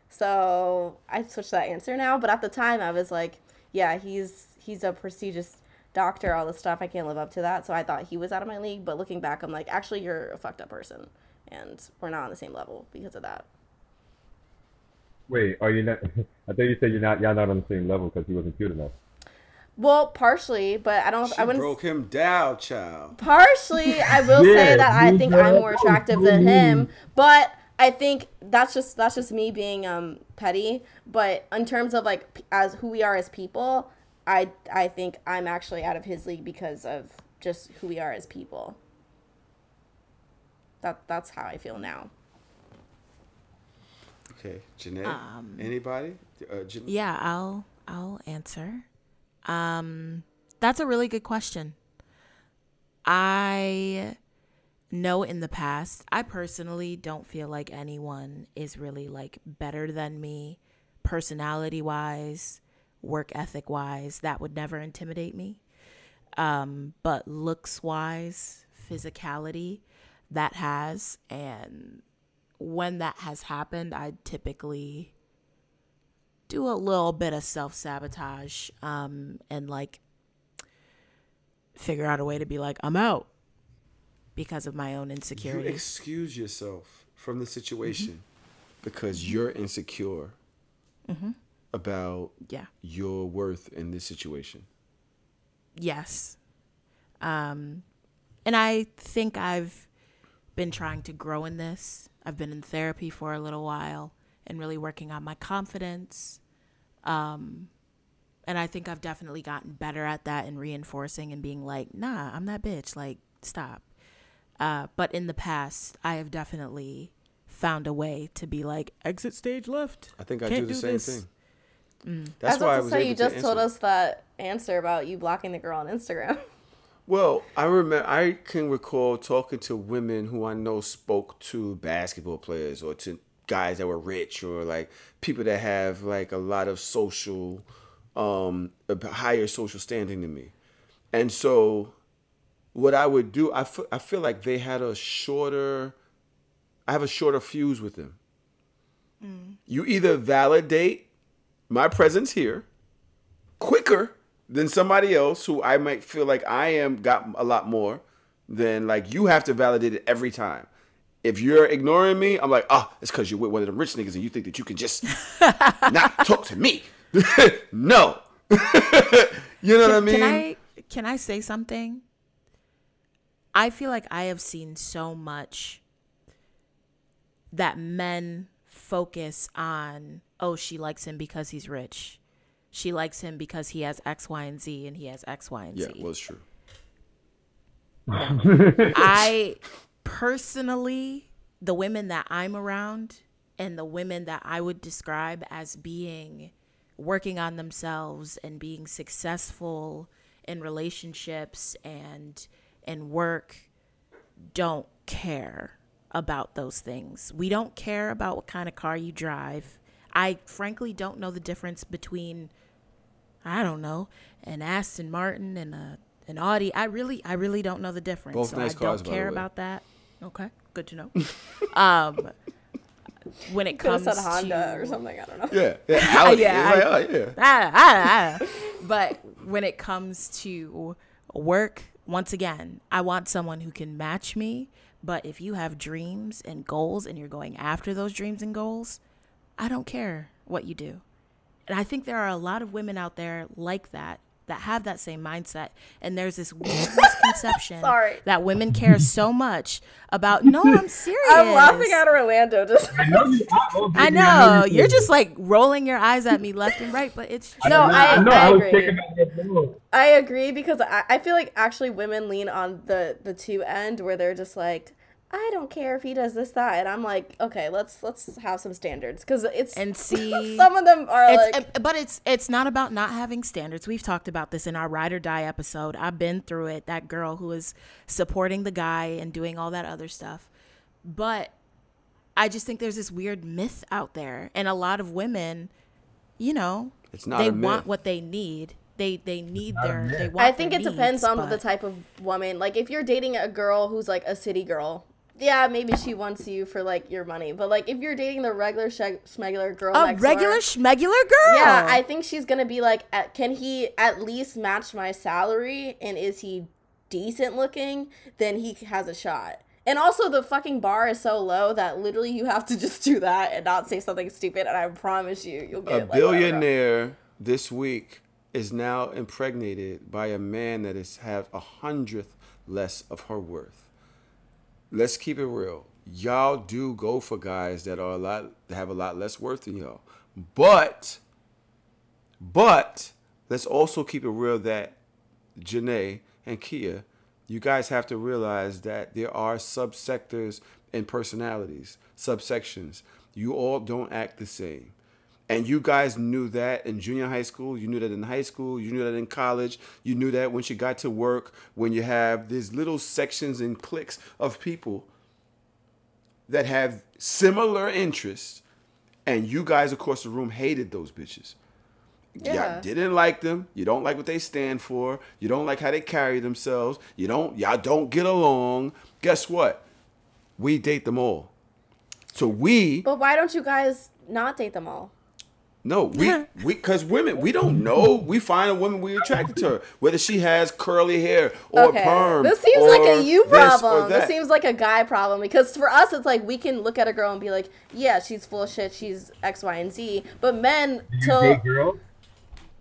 So I switched that answer now. But at the time, I was like, yeah, he's he's a prestigious doctor, all this stuff. I can't live up to that. So I thought he was out of my league. But looking back, I'm like, actually, you're a fucked up person, and we're not on the same level because of that. Wait, are you not? I thought you said you're not. Y'all not on the same level because he wasn't cute enough. Well, partially, but I don't. She I wouldn't broke him down, child. Partially, I will yeah, say that I think I'm more attractive than him, but I think that's just that's just me being um petty. But in terms of like as who we are as people, I I think I'm actually out of his league because of just who we are as people. That that's how I feel now. Okay, Jeanette. Um, anybody? Uh, Jeanette? Yeah, I'll I'll answer. Um, that's a really good question. I know in the past, I personally don't feel like anyone is really like better than me, personality wise, work ethic wise. That would never intimidate me. Um, but looks wise, physicality, that has. And when that has happened, I typically do a little bit of self-sabotage um, and like figure out a way to be like, I'm out because of my own insecurity. You excuse yourself from the situation mm-hmm. because you're insecure mm-hmm. about yeah. your worth in this situation. Yes. Um, and I think I've been trying to grow in this. I've been in therapy for a little while and really working on my confidence. Um, and I think I've definitely gotten better at that and reinforcing and being like, nah, I'm that bitch. Like, stop. Uh, but in the past, I have definitely found a way to be like, exit stage left. I think I do the same thing. Mm. That's why I was able to answer. You just told us that answer about you blocking the girl on Instagram. Well, I remember I can recall talking to women who I know spoke to basketball players or to guys that were rich or like people that have like a lot of social, um, higher social standing than me. And so what I would do, I, f- I feel like they had a shorter, I have a shorter fuse with them. Mm. You either validate my presence here quicker than somebody else who I might feel like I am got a lot more than like you have to validate it every time. If you're ignoring me, I'm like, oh, it's because you're with one of them rich niggas and you think that you can just not talk to me. No. You know can, what I mean? Can I, can I say something? I feel like I have seen so much that men focus on, oh, she likes him because he's rich. She likes him because he has X, Y, and Z, and he has X, Y, and yeah, Z. Yeah, well, it's true. I... Personally, the women that I'm around and the women that I would describe as being working on themselves and being successful in relationships and and work don't care about those things. We don't care about what kind of car you drive. I frankly don't know the difference between, I don't know, an Aston Martin and a an Audi. I really, I really don't know the difference. Both so nice I cars, don't care about that. Okay, good to know. Um, when it comes to Honda or something, I don't know. Yeah, yeah, Audi. yeah, I, like, oh, yeah. I, I, I, but when it comes to work, once again, I want someone who can match me. But if you have dreams and goals and you're going after those dreams and goals, I don't care what you do. And I think there are a lot of women out there like that. that have that same mindset, and there's this weird misconception that women care so much about. No, I'm serious. I'm laughing at Orlando. Just I know you're just like rolling your eyes at me left and right, but it's no. I, I, I agree. I agree because I, I feel like actually women lean on the the two end where they're just like, I don't care if he does this, that. And I'm like, okay, let's let's have some standards. Because it's... And see... some of them are it's, like... But it's it's not about not having standards. We've talked about this in our Ride or Die episode. I've been through it. That girl who is supporting the guy and doing all that other stuff. But I just think there's this weird myth out there. And a lot of women, you know, it's not they want what they need. they they need their they want I think it needs, depends on but... the type of woman. Like if you're dating a girl who's like a city girl, yeah, maybe she wants you for like your money. But like if you're dating the regular sheg- schmegular girl, a next regular door, schmegular girl, yeah, I think she's gonna be like, can he at least match my salary? And is he decent looking? Then he has a shot. And also the fucking bar is so low that literally you have to just do that and not say something stupid. And I promise you, you'll get a like, billionaire whatever. This week is now impregnated by a man that is have a hundredth less of her worth. Let's keep it real. Y'all do go for guys that are a lot that have a lot less worth than y'all. But, but let's also keep it real that Janae and Kia, you guys have to realize that there are subsectors and personalities, subsections. You all don't act the same. And you guys knew that in junior high school. You knew that in high school. You knew that in college. You knew that when you got to work, when you have these little sections and cliques of people that have similar interests. And you guys across the room hated those bitches. Yeah. Y'all didn't like them. You don't like what they stand for. You don't like how they carry themselves. You don't, y'all don't get along. Guess what? We date them all. So we. But why don't you guys not date them all? No, we, we, because women, we don't know. We find a woman we attracted to her, whether she has curly hair or okay. perm. This seems like a you problem. This, this seems like a guy problem because for us, it's like we can look at a girl and be like, yeah, she's full of shit. She's X, Y, and Z. But men, till.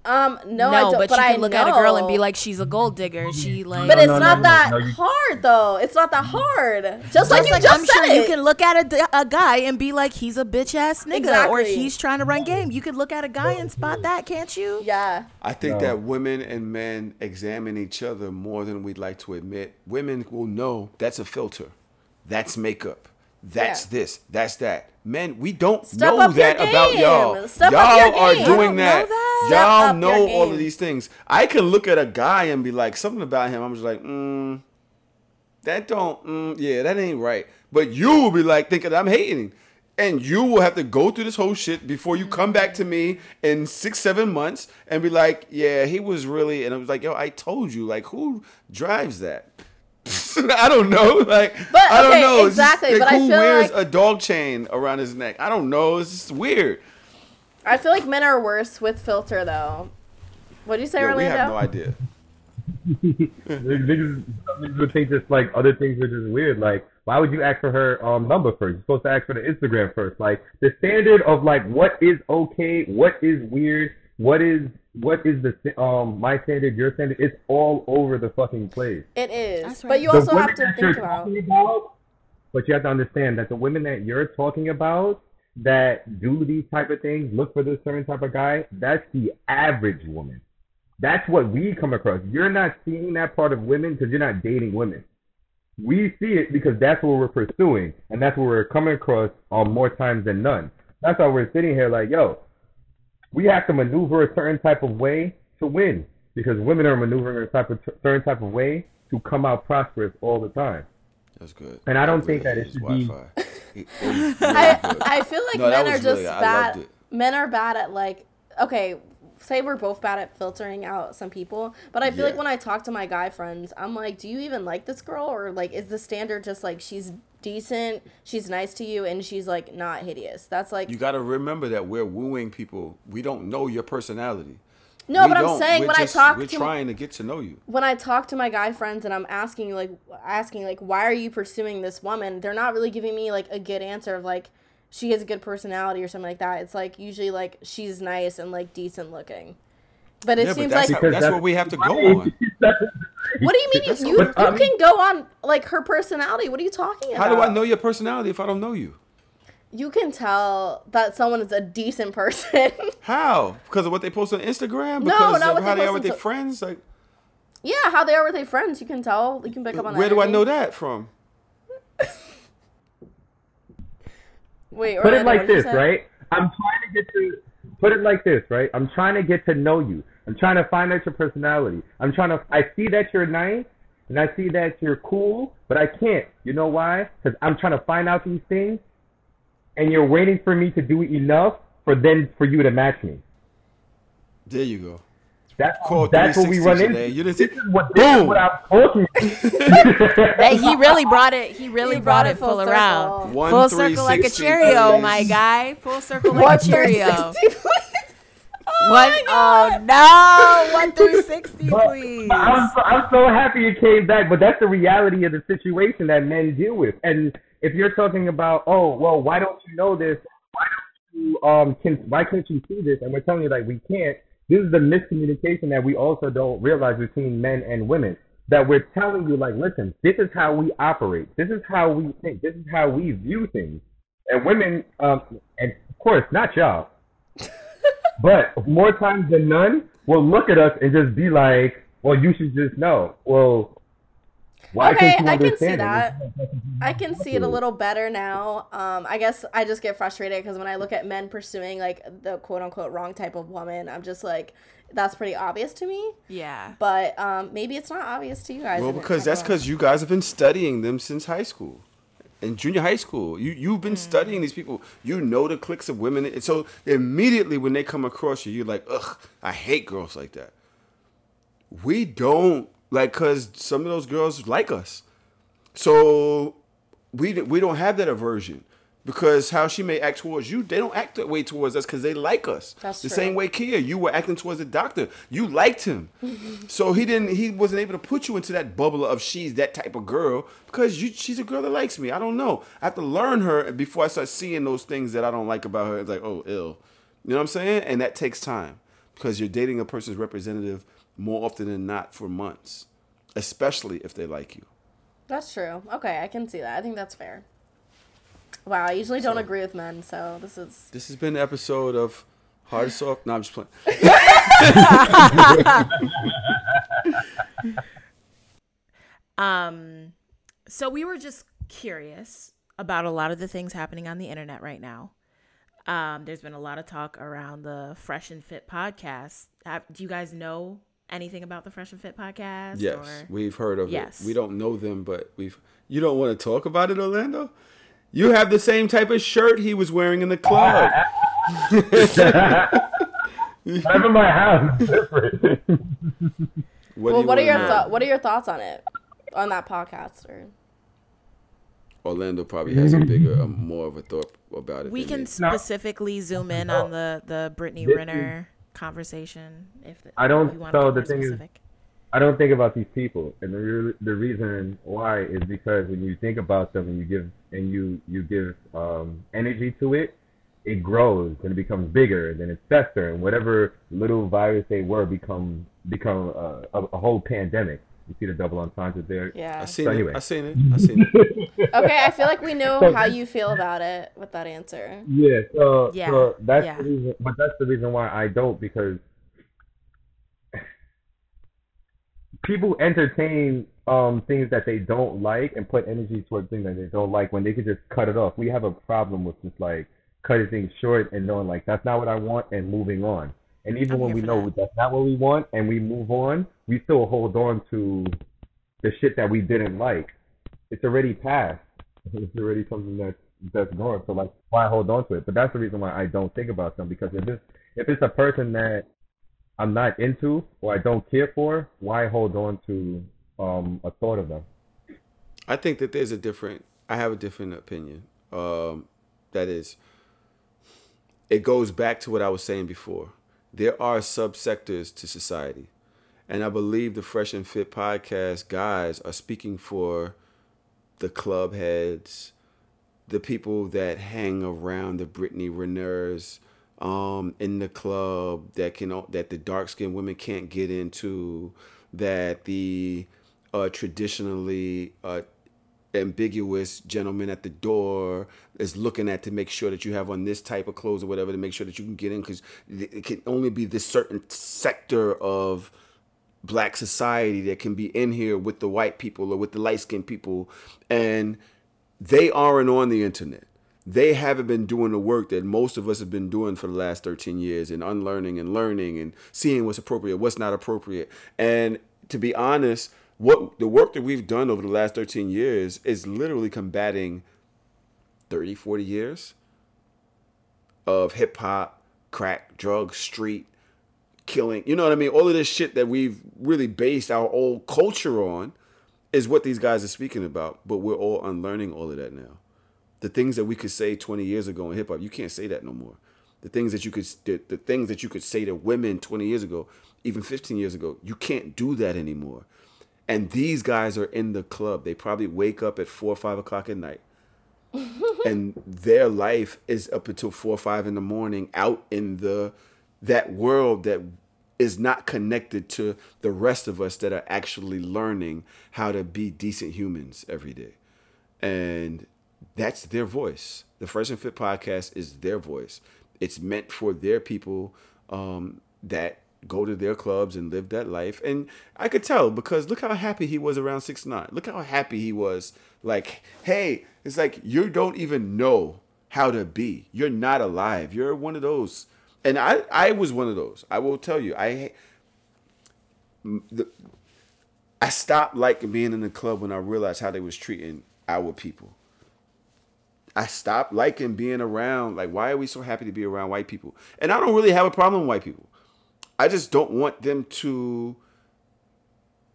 Um, no, no I don't, but, but you I can look know. at a girl and be like, she's a gold digger. She like, but it's no, no, not no, that no, no, hard though. It's not that hard. Just, just like you like, just I'm said sure it. You can look at a, a guy and be like, he's a bitch ass nigga, exactly. or he's trying to run game. You could look at a guy and spot that, can't you? Yeah. I think no. that women and men examine each other more than we'd like to admit. Women will know that's a filter, that's makeup. That's yeah. this. That's that. Men, we don't Step know that about y'all. Step y'all are doing that. that. Y'all know all of these things. I can look at a guy and be like, something about him. I'm just like, mm, that don't, mm, yeah, that ain't right. But you will be like thinking I'm hating. And you will have to go through this whole shit before you come back to me in six, seven months and be like, yeah, he was really, and I was like, yo, I told you, like, who drives that? I don't know. Like but, I don't okay, know. It's exactly. Just, like, but who I feel wears like, a dog chain around his neck? I don't know. It's just weird. I feel like men are worse with filter though. What do you say, Yo, Orlando? We have no idea. Niggas would think just like other things are just weird. Like, why would you ask for her um, number first? You're supposed to ask for the Instagram first. Like the standard of like what is okay, what is weird, what is What is the um my standard, your standard? It's all over the fucking place. It is, That's right. But you also have to think about. about. But you have to understand that the women that you're talking about that do these type of things, look for this certain type of guy. That's the average woman. That's what we come across. You're not seeing that part of women because you're not dating women. We see it because that's what we're pursuing, and that's what we're coming across um, more times than none. That's why we're sitting here like, yo. We have to maneuver a certain type of way to win because women are maneuvering a type of t- certain type of way to come out prosperous all the time. That's good. And I don't really think that it should Wi-Fi. be. I, I feel like no, men are just really, bad. Men are bad at like, okay, say we're both bad at filtering out some people, but I feel yeah. like when I talk to my guy friends, I'm like, do you even like this girl? Or like, is the standard just like she's decent, she's nice to you, and she's like not hideous? That's like, you got to remember that we're wooing people. We don't know your personality. No, we but don't. I'm saying we're when just, I talk, we're to trying my, to get to know you. When I talk to my guy friends and I'm asking like, asking like, why are you pursuing this woman? They're not really giving me like a good answer of like, she has a good personality or something like that. It's like usually like she's nice and like decent looking. But it yeah, seems but that's, like... That's, that's what we have to go on. What do you mean? You, you, you can go on, like, her personality. What are you talking about? How do I know your personality if I don't know you? You can tell that someone is a decent person. How? Because of what they post on Instagram? Because no, not of what how they, they are with to... their friends? Like, yeah, how they are with their friends. You can tell. You can pick up on that. Where do I know that from? Wait, Put it like this, right? I'm trying to get to... Put it like this, right? I'm trying to get to know you. I'm trying to find out your personality. I'm trying to, I see that you're nice and I see that you're cool, but I can't. You know why? Because I'm trying to find out these things and you're waiting for me to do enough for then for you to match me. There you go. That's, that's what we run into. You didn't see this is what, this is what I'm talking about. He really brought it. He really he brought, brought it full, full around. One, full three, circle like a Cheerio, my guy. Full circle like a Cheerio. One, oh no, one through sixty, please. But I'm, so, I'm so happy you came back, but that's the reality of the situation that men deal with. And if you're talking about, oh, well, why don't you know this? Why don't you um? Can why can't you see this? And we're telling you like we can't. This is the miscommunication that we also don't realize between men and women. That we're telling you like, listen, this is how we operate. This is how we think. This is how we view things. And women, um, and of course, not y'all. But more times than none, will look at us and just be like, well, you should just know. Well, why okay, can't you understand I can see it? that. I can see it a little better now. Um, I guess I just get frustrated because when I look at men pursuing, like, the quote-unquote wrong type of woman, I'm just like, that's pretty obvious to me. Yeah. But um, maybe it's not obvious to you guys. Well, because that's because you guys have been studying them since high school. In junior high school, you, you've been mm. studying these people. You know the cliques of women. And so immediately when they come across you, you're like, ugh, I hate girls like that. We don't, like, because some of those girls like us. So we we don't have that aversion because how she may act towards you, they don't act that way towards us because they like us. That's the true. Same way, Kia, you were acting towards the doctor. You liked him. So he didn't. He wasn't able to put you into that bubble of she's that type of girl because you, she's a girl that likes me. I don't know. I have to learn her before I start seeing those things that I don't like about her. It's like, oh, ill. You know what I'm saying? And that takes time because you're dating a person's representative more often than not for months, especially if they like you. That's true. Okay, I can see that. I think that's fair. Wow, I usually don't so, agree with men, so this is... This has been an episode of Hard or Soft... No, I'm just playing. um, so we were just curious about a lot of the things happening on the internet right now. Um, there's been a lot of talk around the Fresh and Fit podcast. Have, do you guys know... anything about the Fresh and Fit podcast? Yes, or? We've heard of yes. it. We don't know them, but we've... You don't want to talk about it, Orlando? You have the same type of shirt he was wearing in the club. I'm in my house. What well, what are your th- what are your thoughts on it, on that podcast? Or? Orlando probably has a bigger, a, more of a thought about it. We can specifically no. zoom in no. on the the Brittany this Renner. Is- conversation if the, I don't you want so to the thing specific. Is I don't think about these people and the re- the reason why is because when you think about them and you give and you you give um energy to it, it grows and it becomes bigger and then it's fester and whatever little virus they were become become uh, a, a whole pandemic. You see the double entendre there? Yeah. I seen so anyway. it. I seen it. I seen it. Okay, I feel like we know so, how you feel about it with that answer. Yeah. So, yeah. so that's yeah. the reason, but that's the reason why I don't, because people entertain um, things that they don't like and put energy towards things that they don't like when they could just cut it off. We have a problem with just like cutting things short and knowing like that's not what I want and moving on. And even I'm when we know that. that's not what we want and we move on, we still hold on to the shit that we didn't like. It's already past. It's already something that's, that's gone. So, like, why hold on to it? But that's the reason why I don't think about them. Because if it's, if it's a person that I'm not into or I don't care for, why hold on to um, a thought of them? I think that there's a different... I have a different opinion. Um, that is, it goes back to what I was saying before. There are subsectors to society. And I believe the Fresh and Fit podcast guys are speaking for the club heads, the people that hang around the Brittany Renners um, in the club that can that the dark-skinned women can't get into, that the uh, traditionally uh, ambiguous gentleman at the door is looking at to make sure that you have on this type of clothes or whatever to make sure that you can get in, because it can only be this certain sector of black society that can be in here with the white people or with the light-skinned people, and they aren't on the internet. They haven't been doing the work that most of us have been doing for the last thirteen years and unlearning and learning and seeing what's appropriate, what's not appropriate. And to be honest, what the work that we've done over the last thirteen years is literally combating thirty, forty years of hip hop, crack, drugs, street, killing, you know what I mean? All of this shit that we've really based our old culture on is what these guys are speaking about, but we're all unlearning all of that now. The things that we could say twenty years ago in hip hop, you can't say that no more. The things that you could, the, the things that you could say to women twenty years ago, even fifteen years ago, you can't do that anymore. And these guys are in the club. They probably wake up at four or five o'clock at night. And their life is up until four or five in the morning out in the that world that is not connected to the rest of us that are actually learning how to be decent humans every day. And that's their voice. The Fresh and Fit podcast is their voice. It's meant for their people um, that go to their clubs and live that life. And I could tell because look how happy he was around six nine. Look how happy he was. Like, hey, it's like you don't even know how to be. You're not alive. You're one of those. And I, I was one of those. I will tell you. I the, I stopped liking being in the club when I realized how they was treating our people. I stopped liking being around. Like, why are we so happy to be around white people? And I don't really have a problem with white people. I just don't want them to,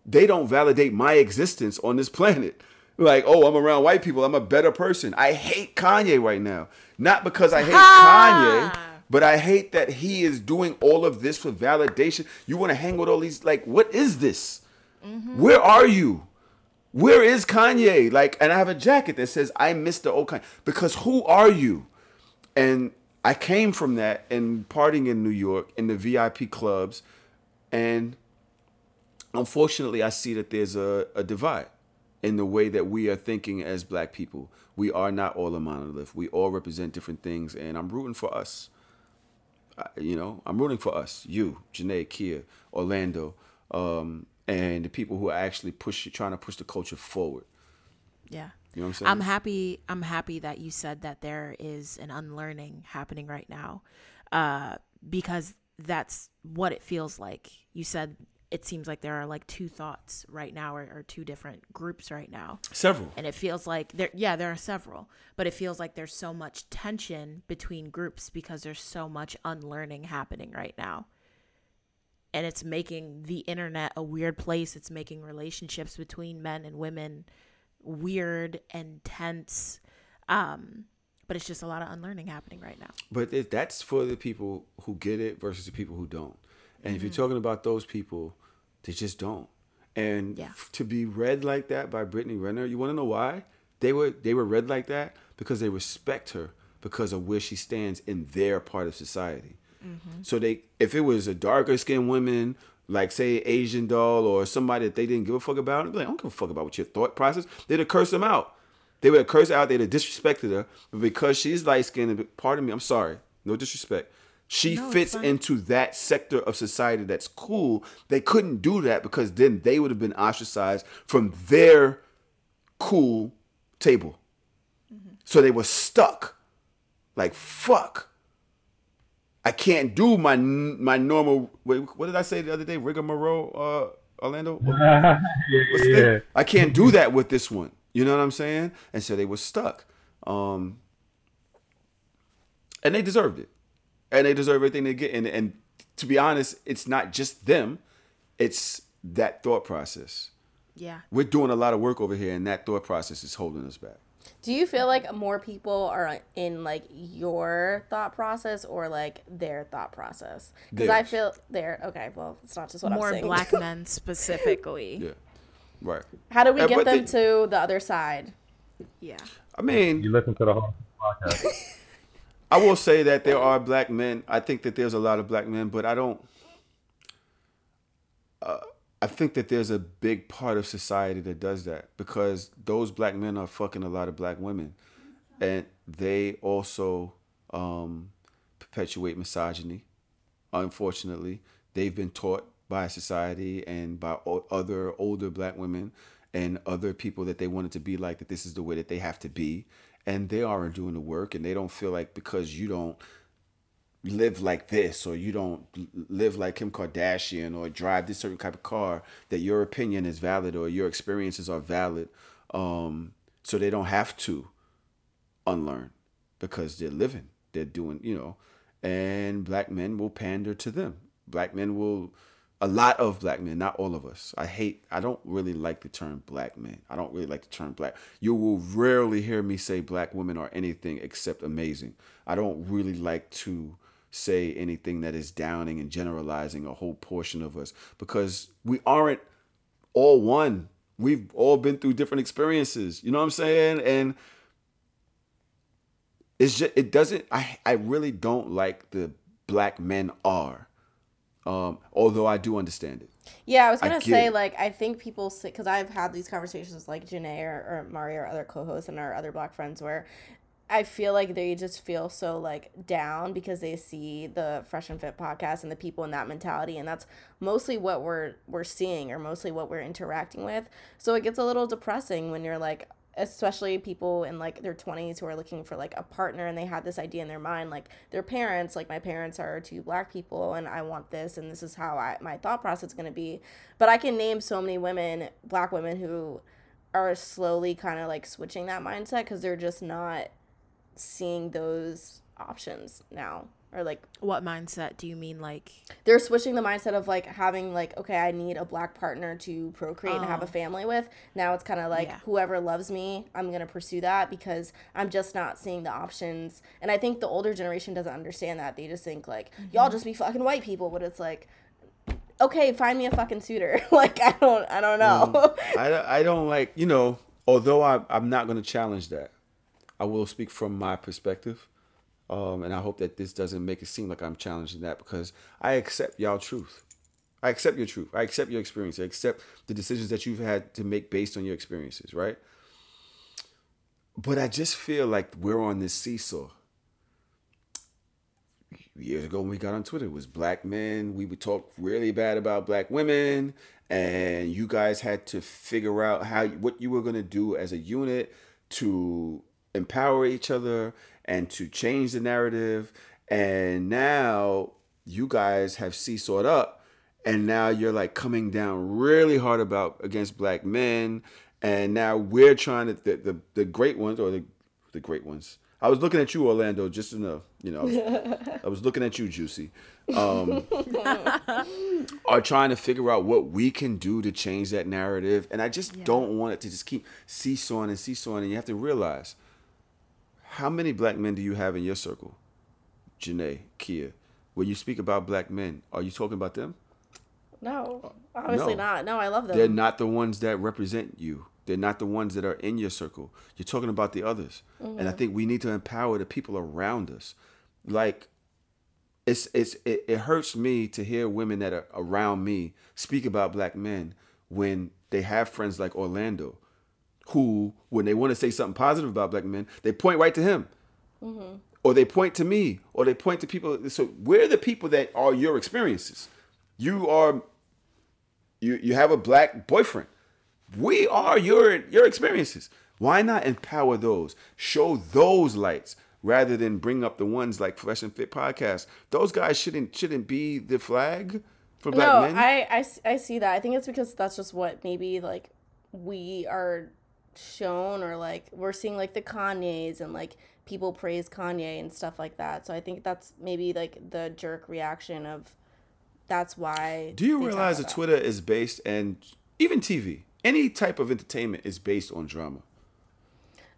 they don't validate my existence on this planet. Like, oh, I'm around white people. I'm a better person. I hate Kanye right now. Not because I hate ha! Kanye, but I hate that he is doing all of this for validation. You want to hang with all these, like, what is this? Mm-hmm. Where are you? Where is Kanye? Like, and I have a jacket that says, I miss the old Kanye. Because who are you? And I came from that and partying in New York in the V I P clubs. And unfortunately, I see that there's a, a divide in the way that we are thinking as black people. We are not all a monolith. We all represent different things. And I'm rooting for us. I, you know, I'm rooting for us. You, Janae, Kia, Orlando, um, and the people who are actually push, trying to push the culture forward. Yeah. You know what I'm saying? I'm happy. I'm happy that you said that there is an unlearning happening right now, uh, because that's what it feels like. You said it seems like there are like two thoughts right now, or, or two different groups right now. Several. And it feels like there. Yeah, there are several, but it feels like there's so much tension between groups because there's so much unlearning happening right now. And it's making the internet a weird place. It's making relationships between men and women weird and tense. Um, but it's just a lot of unlearning happening right now. But it, that's for the people who get it versus the people who don't. And mm-hmm. if you're talking about those people, they just don't. And yeah. f- to be read like that by Brittany Renner, you want to know why? They were, they were read like that because they respect her because of where she stands in their part of society. Mm-hmm. So they, if it was a darker skinned woman, like say Asian doll or somebody that they didn't give a fuck about, they'd be like, I don't give a fuck about what your thought process. They'd have cursed them out. They would have cursed her out. They'd have disrespected her. But because she's light skinned, pardon me, I'm sorry, no disrespect. She no, fits into that sector of society that's cool. They couldn't do that because then they would have been ostracized from their cool table. Mm-hmm. So they were stuck. Like fuck. I can't do my my normal. Wait, what did I say the other day? Rigmarole, uh, Orlando. What, what's yeah. the, I can't do that with this one. You know what I'm saying? And so they were stuck, um, and they deserved it, and they deserve everything they get. And, and to be honest, it's not just them; it's that thought process. Yeah, we're doing a lot of work over here, and that thought process is holding us back. Do you feel like more people are in like your thought process or like their thought process? Because I feel they're okay. Well, it's not just what more I'm saying. More black men specifically. Yeah, right. How do we and get them they, to the other side? Yeah. I mean, you listen to the whole podcast. I will say that there are black men. I think that there's a lot of black men, but I don't. Uh, I think that there's a big part of society that does that because those black men are fucking a lot of black women and they also um, perpetuate misogyny. Unfortunately, they've been taught by society and by o- other older black women and other people that they wanted to be like that this is the way that they have to be. And they aren't doing the work and they don't feel like because you don't live like this or you don't live like Kim Kardashian or drive this certain type of car that your opinion is valid or your experiences are valid. Um, so they don't have to unlearn because they're living, they're doing, you know, and black men will pander to them Black men will, a lot of black men, not all of us. I hate, I don't really like the term black men. I don't really like the term black. You will rarely hear me say black women are anything except amazing. I don't really like to say anything that is downing and generalizing a whole portion of us, because we aren't all one. We've all been through different experiences. You know what I'm saying? And it's just, it doesn't, I, I really don't like the black men are. Um, although I do understand it. Yeah, I was going to say, it. like, I think people say, because I've had these conversations with, like, Janae or, or Mari or other co-hosts and our other black friends where I feel like they just feel so, like, down because they see the Fresh and Fit podcast and the people in that mentality, and that's mostly what we're we're seeing or mostly what we're interacting with. So it gets a little depressing when you're, like, especially people in, like, their twenties who are looking for, like, a partner, and they had this idea in their mind, like, their parents, like, my parents are two black people, and I want this, and this is how I my thought process is going to be. But I can name so many women, black women, who are slowly kind of, like, switching that mindset because they're just not seeing those options now. Or, like, what mindset do you mean? Like, they're switching the mindset of, like, having, like, okay, I need a black partner to procreate oh. and have a family with. Now it's kind of like, yeah. whoever loves me, I'm gonna pursue that, because I'm just not seeing the options. And I think the older generation doesn't understand that. They just think, like, mm-hmm. y'all just be fucking white people. But it's like, okay, find me a fucking suitor. Like, I don't, I don't know. Um, I, I don't like, you know. Although I, I'm not gonna challenge that. I will speak from my perspective. Um, and I hope that this doesn't make it seem like I'm challenging that, because I accept y'all truth. I accept your truth. I accept your experience. I accept the decisions that you've had to make based on your experiences, right? But I just feel like we're on this seesaw. Years ago when we got on Twitter, it was black men. We would talk really bad about black women, and you guys had to figure out how what you were going to do as a unit to empower each other and to change the narrative. And now you guys have seesawed up, and now you're, like, coming down really hard about against black men. And now we're trying to, the the, the great ones or the the great ones. I was looking at you, Orlando, just enough, you know, I was looking at you, Juicy, um, are trying to figure out what we can do to change that narrative. And I just yeah. don't want it to just keep seesawing and seesawing. And you have to realize, how many black men do you have in your circle? Janae, Kia, when you speak about black men, are you talking about them? No, obviously no. not. No, I love them. They're not the ones that represent you. They're not the ones that are in your circle. You're talking about the others. Mm-hmm. And I think we need to empower the people around us. Like, it's it's it, it hurts me to hear women that are around me speak about black men when they have friends like Orlando, who, when they want to say something positive about black men, they point right to him. Mm-hmm. Or they point to me. Or they point to people. So we're the people that are your experiences. You are, you you have a black boyfriend. We are your your experiences. Why not empower those? Show those lights rather than bring up the ones like Fresh and Fit Podcast. Those guys shouldn't shouldn't be the flag for black no, men. No, I, I, I see that. I think it's because that's just what maybe, like, we are shown, or, like, we're seeing, like, the Kanyes, and, like, people praise Kanye and stuff like that. So I think that's maybe, like, the jerk reaction of, that's why. Do you realize that Twitter is based, and even T V, any type of entertainment is based on drama?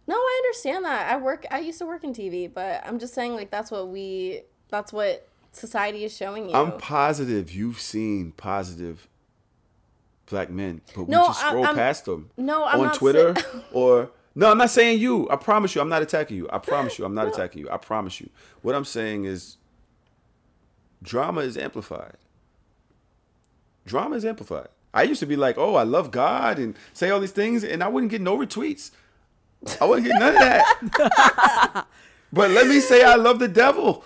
No, I understand that. I work, I used to work in T V, but I'm just saying, like, that's what we, that's what society is showing you. I'm positive you've seen positive black men, but no, we just scroll I'm, past them no, I'm on Twitter say- or no, I'm not saying you. I promise you, I'm not attacking you. I promise you, I'm not no. attacking you. I promise you. What I'm saying is, drama is amplified. Drama is amplified. I used to be like, oh, I love God and say all these things, and I wouldn't get no retweets. I wouldn't get none of that. But let me say, I love the devil.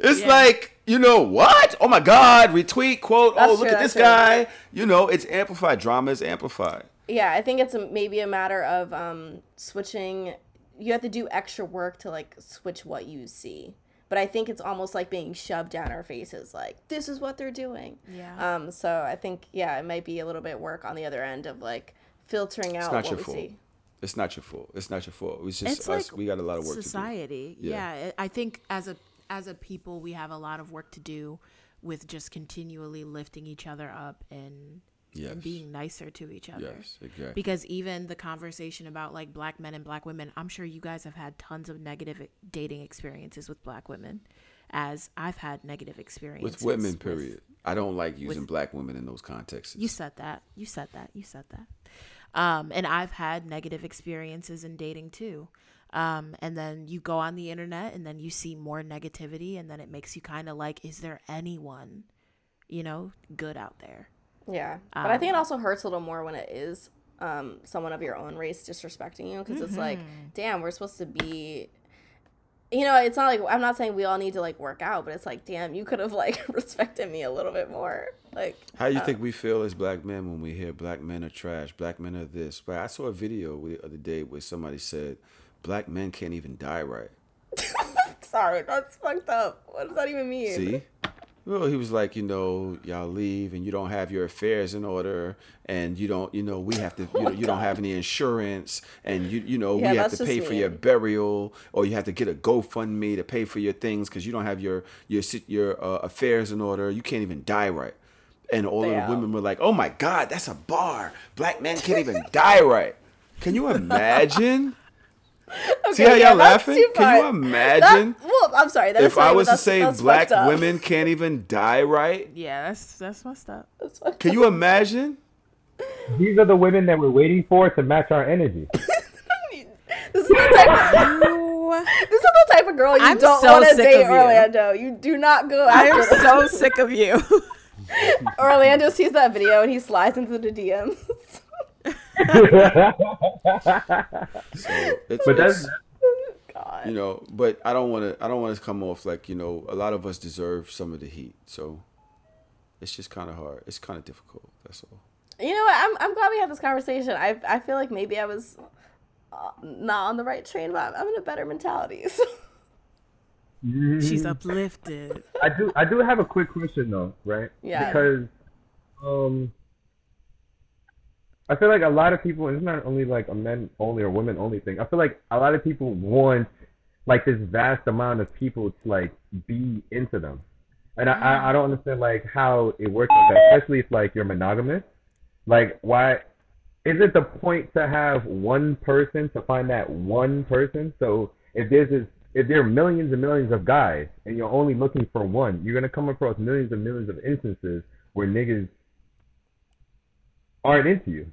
It's yeah. like, you know what? Oh my God! Retweet, quote. That's oh, look true, at this true. guy. You know, it's amplified. Drama is amplified. Yeah, I think it's a, maybe a matter of um, switching. You have to do extra work to, like, switch what you see. But I think it's almost like being shoved down our faces. Like, this is what they're doing. Yeah. Um. So I think yeah, it might be a little bit work on the other end of, like, filtering out what we fault. see. It's not your fault. It's not your fault. It's just it's us. Like, we got a lot of work. Society. To do. Yeah. yeah. I think as a As a people, we have a lot of work to do with just continually lifting each other up and, yes. and being nicer to each other. Yes, exactly. Because even the conversation about like black men and black women, I'm sure you guys have had tons of negative dating experiences with black women, as I've had negative experiences with women, period. With, I don't like using with, black women in those contexts. You said that. You said that. You said that. Um, and I've had negative experiences in dating too. Um, and then you go on the internet and then you see more negativity, and then it makes you kind of like, is there anyone, you know, good out there? Yeah. But um, I think it also hurts a little more when it is um, someone of your own race disrespecting you, because mm-hmm. it's like, damn, we're supposed to be, you know, it's not like, I'm not saying we all need to like work out, but it's like, damn, you could have like respected me a little bit more. Like, how do you um, think we feel as black men when we hear black men are trash, black men are this? But I saw a video the other day where somebody said, black men can't even die right. Sorry, that's fucked up. What does that even mean? See? Well, he was like, you know, y'all leave and you don't have your affairs in order, and you don't, you know, we have to, oh you, know, you don't have any insurance, and you, you know, yeah, we have to pay for your burial, or you have to get a GoFundMe to pay for your things because you don't have your your your uh, affairs in order. You can't even die right. And all Damn. of the women were like, oh my God, that's a bar. Black men can't even die right. Can you imagine? Okay, see how yeah, y'all laughing? Can you imagine? That, well, I'm sorry. That if funny, I was to say black women can't even die right? Yeah, that's that's messed up. That's messed Can up. you imagine? These are the women that we're waiting for to match our energy. This is the type of this is the type of girl you I'm don't so want to date, Orlando. You. you do not go after I am so them. sick of you. Orlando sees that video and he slides into the D Ms. So it's, but that's it's, God. you know, but I don't want to. I don't want to come off like, you know. A lot of us deserve some of the heat, so it's just kind of hard. It's kind of difficult. That's all. You know what? I'm I'm glad we had this conversation. I I feel like maybe I was uh, not on the right train, but I'm in a better mentality. So. Mm-hmm. She's uplifted. I do I do have a quick question though, right? Yeah. Because um. I feel like a lot of people, it's not only like a men only or women only thing. I feel like a lot of people want like this vast amount of people to like be into them. And mm-hmm. I, I don't understand like how it works like that, especially if like you're monogamous. Like why, is it the point to have one person, to find that one person? So if there's this, if there are millions and millions of guys and you're only looking for one, you're going to come across millions and millions of instances where niggas aren't into you.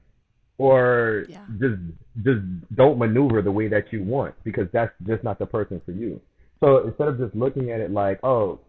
Or yeah. just just don't maneuver the way that you want, because that's just not the person for you. So instead of just looking at it like, oh,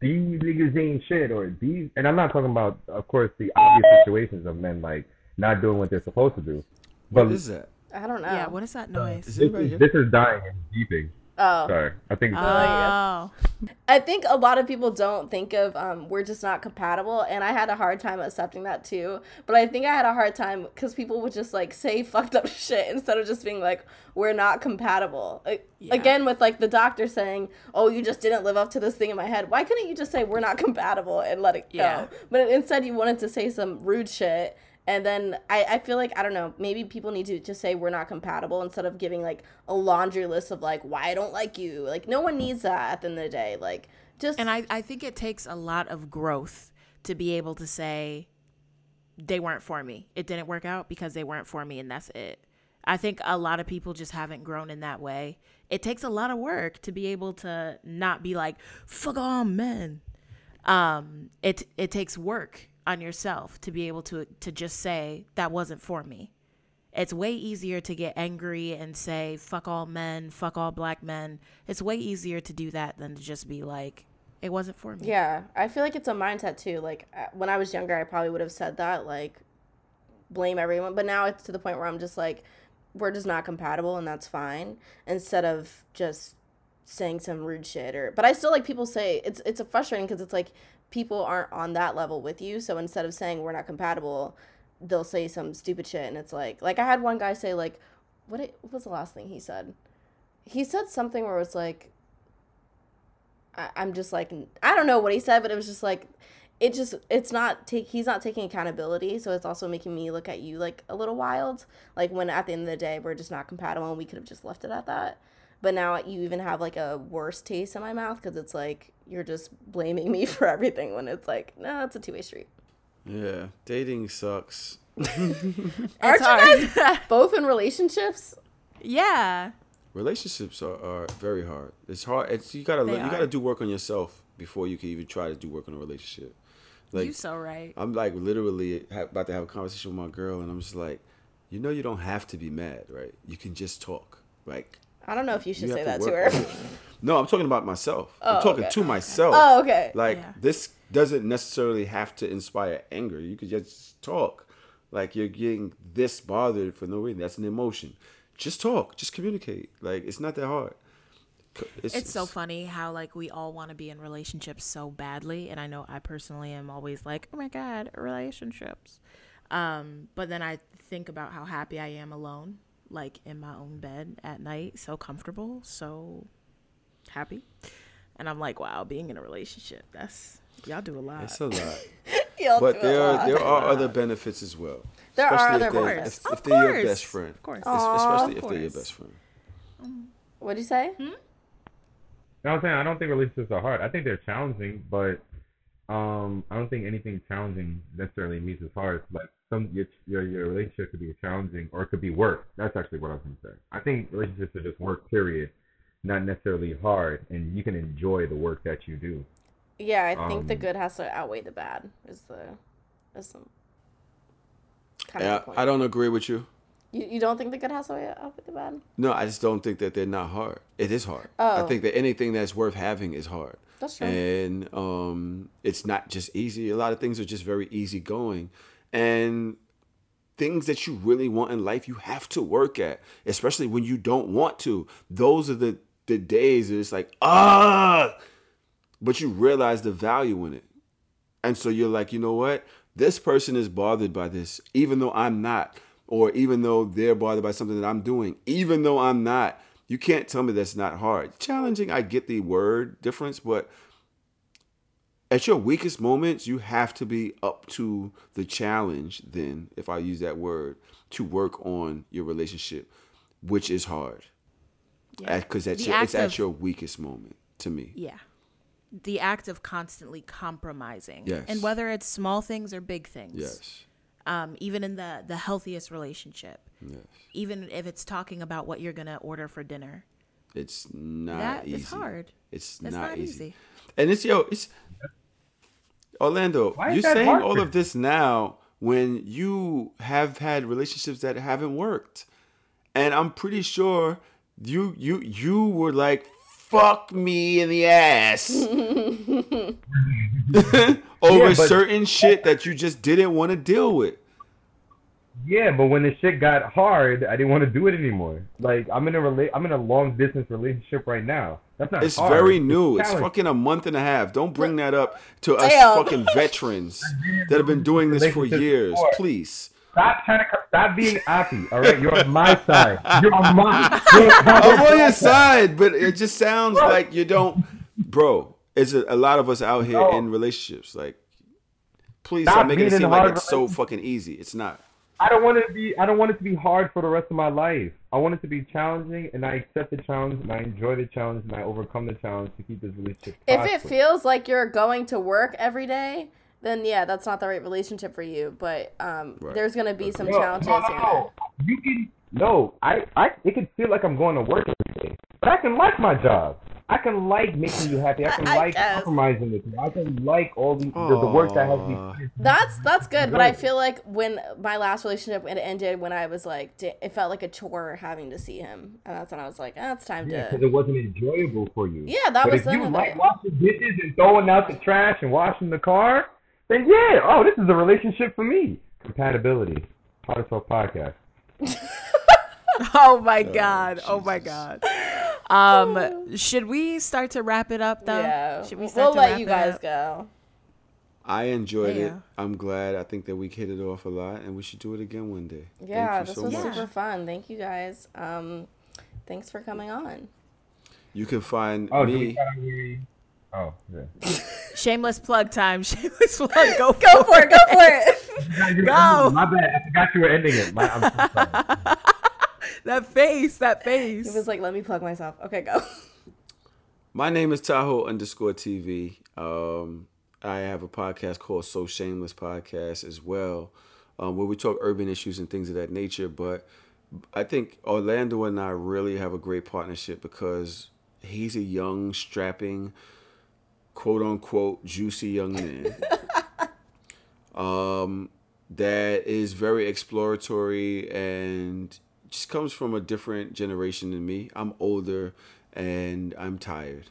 these niggas ain't shit, or these, and I'm not talking about, of course, the obvious situations of men like not doing what they're supposed to do. But what is that? I don't know. Yeah, what is that noise? Is this, is, this is dying and beeping. Oh, sorry. I think. Oh, uh, yeah. I think a lot of people don't think of um, we're just not compatible, and I had a hard time accepting that too. But I think I had a hard time because people would just like say fucked up shit instead of just being like, we're not compatible. Like, yeah. Again, with like the doctor saying, "Oh, you just didn't live up to this thing in my head." Why couldn't you just say we're not compatible and let it go? Yeah. But instead, you wanted to say some rude shit. And then I, I feel like, I don't know, maybe people need to just say we're not compatible instead of giving, like, a laundry list of, like, why I don't like you. Like, no one needs that at the end of the day. Like, just... And I, I think it takes a lot of growth to be able to say they weren't for me. It didn't work out because they weren't for me, and that's it. I think a lot of people just haven't grown in that way. It takes a lot of work to be able to not be like, fuck all men. Um, it it takes work on yourself to be able to to just say that wasn't for me. It's way easier to get angry and say fuck all men, fuck all black men. It's way easier to do that than to just be like, it wasn't for me. Yeah, I feel like it's a mindset too. Like when I was younger, I probably would have said that, like blame everyone. But now it's to the point where I'm just like, we're just not compatible and that's fine. Instead of just saying some rude shit or, but I still like people say it's it's a frustrating because it's like, people aren't on that level with you, so instead of saying we're not compatible, they'll say some stupid shit, and it's like, like I had one guy say like, what, it, what was the last thing he said? He said something where it was like, I, I'm just like, I don't know what he said, but it was just like, it just, it's not take, he's not taking accountability, so it's also making me look at you like a little wild, like when at the end of the day we're just not compatible and we could have just left it at that. But now you even have like a worse taste in my mouth because it's like, you're just blaming me for everything when it's like, no, it's a two-way street. Yeah, dating sucks. Aren't hard. You guys both in relationships? Yeah. Relationships are, are very hard. It's hard. It's you gotta you gotta do work on yourself before you can even try to do work on a relationship. Like, you so right. I'm like literally ha- about to have a conversation with my girl, and I'm just like, you know, you don't have to be mad, right? You can just talk. Like, I don't know if you should you say that to her. No, I'm talking about myself. Oh, I'm talking okay. to myself. Oh, okay. Like yeah. This doesn't necessarily have to inspire anger. You could just talk. Like, you're getting this bothered for no reason. That's an emotion. Just talk. Just communicate. Like, it's not that hard. It's, it's so funny how, like, we all want to be in relationships so badly. And I know I personally am always like, oh, my God, relationships. Um, but then I think about how happy I am alone, like, in my own bed at night. So comfortable. So happy. And I'm like, wow, being in a relationship, that's, y'all do a lot. It's a lot. y'all but do there a lot. But there are other benefits as well. There especially are other benefits. If, if, if they're your best friend. Of course. Aww, especially of course. If they're your best friend. What'd you say? Hmm? No, I'm saying I don't think relationships are hard. I think they're challenging, but um, I don't think anything challenging necessarily means it's hard. Like, some your, your your relationship could be challenging, or it could be work. That's actually what I was going to say. I think relationships are just work, period, not necessarily hard, and you can enjoy the work that you do. Yeah, I um, think the good has to outweigh the bad. Is the is some kind yeah, of point. I don't agree with you. You, you don't think the good has to weigh up with the bad? No, I just don't think that they're not hard. It is hard. Oh. I think that anything that's worth having is hard. That's true. And um, it's not just easy. A lot of things are just very easy going. And things that you really want in life, you have to work at, especially when you don't want to. Those are the, the days that it's like, ah, but you realize the value in it. And so you're like, you know what? This person is bothered by this, even though I'm not. Or even though they're bothered by something that I'm doing, even though I'm not, you can't tell me that's not hard. Challenging, I get the word difference, but at your weakest moments, you have to be up to the challenge then, if I use that word, to work on your relationship, which is hard. Yeah. Because it's at your weakest moment to me. Yeah. The act of constantly compromising. Yes. And whether it's small things or big things. Yes. Um, even in the, the healthiest relationship, yes. Even if it's talking about what you're going to order for dinner, it's not that easy. It's hard. It's, it's not, not easy. easy. And it's, yo, it's Orlando, you're saying hard? All of this now when you have had relationships that haven't worked. And I'm pretty sure you, you, you were like, fuck me in the ass over yeah, certain shit that you just didn't want to deal with. Yeah, but when the shit got hard, I didn't want to do it anymore. Like, I'm in a rela- I'm in a long distance relationship right now. That's not it's hard. Very new. It's, it's fucking a month and a half. Don't bring that up to us Damn. fucking veterans that have been doing this for years. Before. Please. Stop trying to stop being happy, all right? You're on my side. You're on my side. I'm on your side, but it just sounds like you don't, bro. It's a, a lot of us out here no. in relationships. Like, please stop making it seem like it's so fucking easy. It's not. I don't want it to be. I don't want it to be hard for the rest of my life. I want it to be challenging, and I accept the challenge, and I enjoy the challenge, and I overcome the challenge to keep this relationship. If possible. It feels like you're going to work every day, then yeah, that's not the right relationship for you. But um, right. there's gonna be some no, challenges. No, no, you can no. I, I it can feel like I'm going to work every day, but I can like my job. I can like making you happy. I can I like guess. compromising with you. I can like all the the, the work that has to be. That's that's good. But I feel like when my last relationship it ended, when I was like, it felt like a chore having to see him, and that's when I was like, ah, oh, it's time yeah, to. Because it wasn't enjoyable for you. Yeah, that but was. If you like washing dishes and throwing out the trash and washing the car. Then yeah, oh, this is a relationship for me. Compatibility. Hard or Soft podcast. oh my oh, god. Jesus. Oh my god. Um, should we start to wrap it up though? Yeah. Should we start we'll to let wrap you guys up? Go. I enjoyed yeah. it. I'm glad. I think that we hit it off a lot, and we should do it again one day. Yeah, this so was much. super fun. Thank you guys. Um, thanks for coming on. You can find oh, me. Oh, yeah. Shameless plug time. Shameless plug. Go, go for it. Go for it. Go. My bad. I forgot you were ending it. My, I'm so sorry. That face. That face. It was like, let me plug myself. Okay, go. My name is Tahoe underscore T V. Um, I have a podcast called So Shameless podcast as well, um, where we talk urban issues and things of that nature. But I think Orlando and I really have a great partnership because he's a young, strapping, quote unquote, juicy young man um, that is very exploratory and just comes from a different generation than me. I'm older and I'm tired.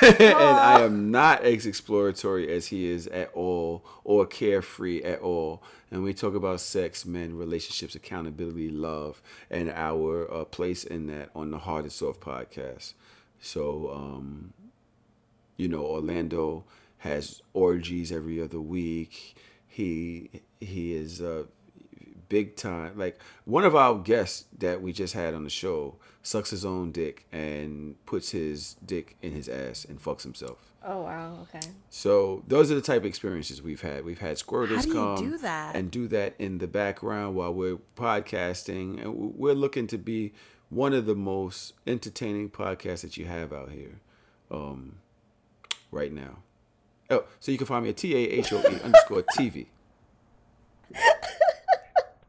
And I am not as exploratory as he is at all, or carefree at all. And we talk about sex, men, relationships, accountability, love, and our uh, place in that on the Hard or Soft podcast. So, um, you know, Orlando has orgies every other week. He he is uh, big time. Like, one of our guests that we just had on the show sucks his own dick and puts his dick in his ass and fucks himself. Oh, wow. Okay. So those are the type of experiences we've had. We've had squirters come do that? and do that in the background while we're podcasting. And we're looking to be one of the most entertaining podcasts that you have out here um, right now. Oh, so you can find me at T A H O E underscore T V.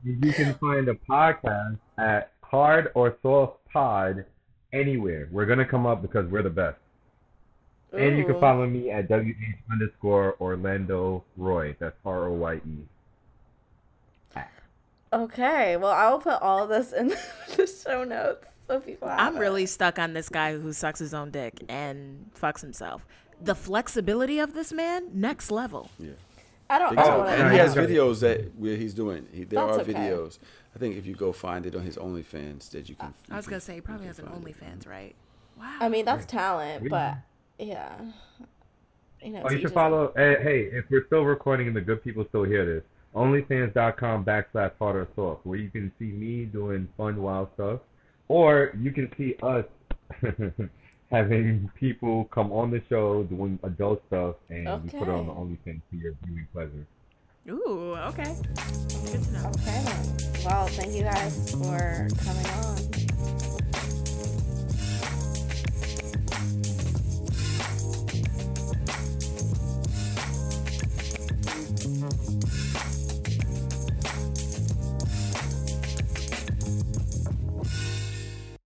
You can find the podcast at Hard or Soft Pod anywhere. We're going to come up because we're the best. Ooh. And you can follow me at W H underscore Orlando Roy. That's R O Y E. Okay. Well, I will put all this in the show notes. So people I'm really it. stuck on this guy who sucks his own dick and fucks himself. The flexibility of this man, next level. Yeah. I don't know. Oh, and he has videos that where he's doing. He, there That's are okay. videos. I think if you go find it on his OnlyFans that you can. I was going to say, he probably has an OnlyFans, it. right? Wow. I mean, that's talent, but yeah. You know, oh, you should follow. Hey, hey, if we're still recording and the good people still hear this, OnlyFans.com backslash Hard or Soft, where you can see me doing fun, wild stuff, or you can see us having people come on the show doing adult stuff, and okay. we put it on the OnlyFans for your viewing pleasure. Ooh, okay. Good to know. Okay. Well, thank you guys for coming.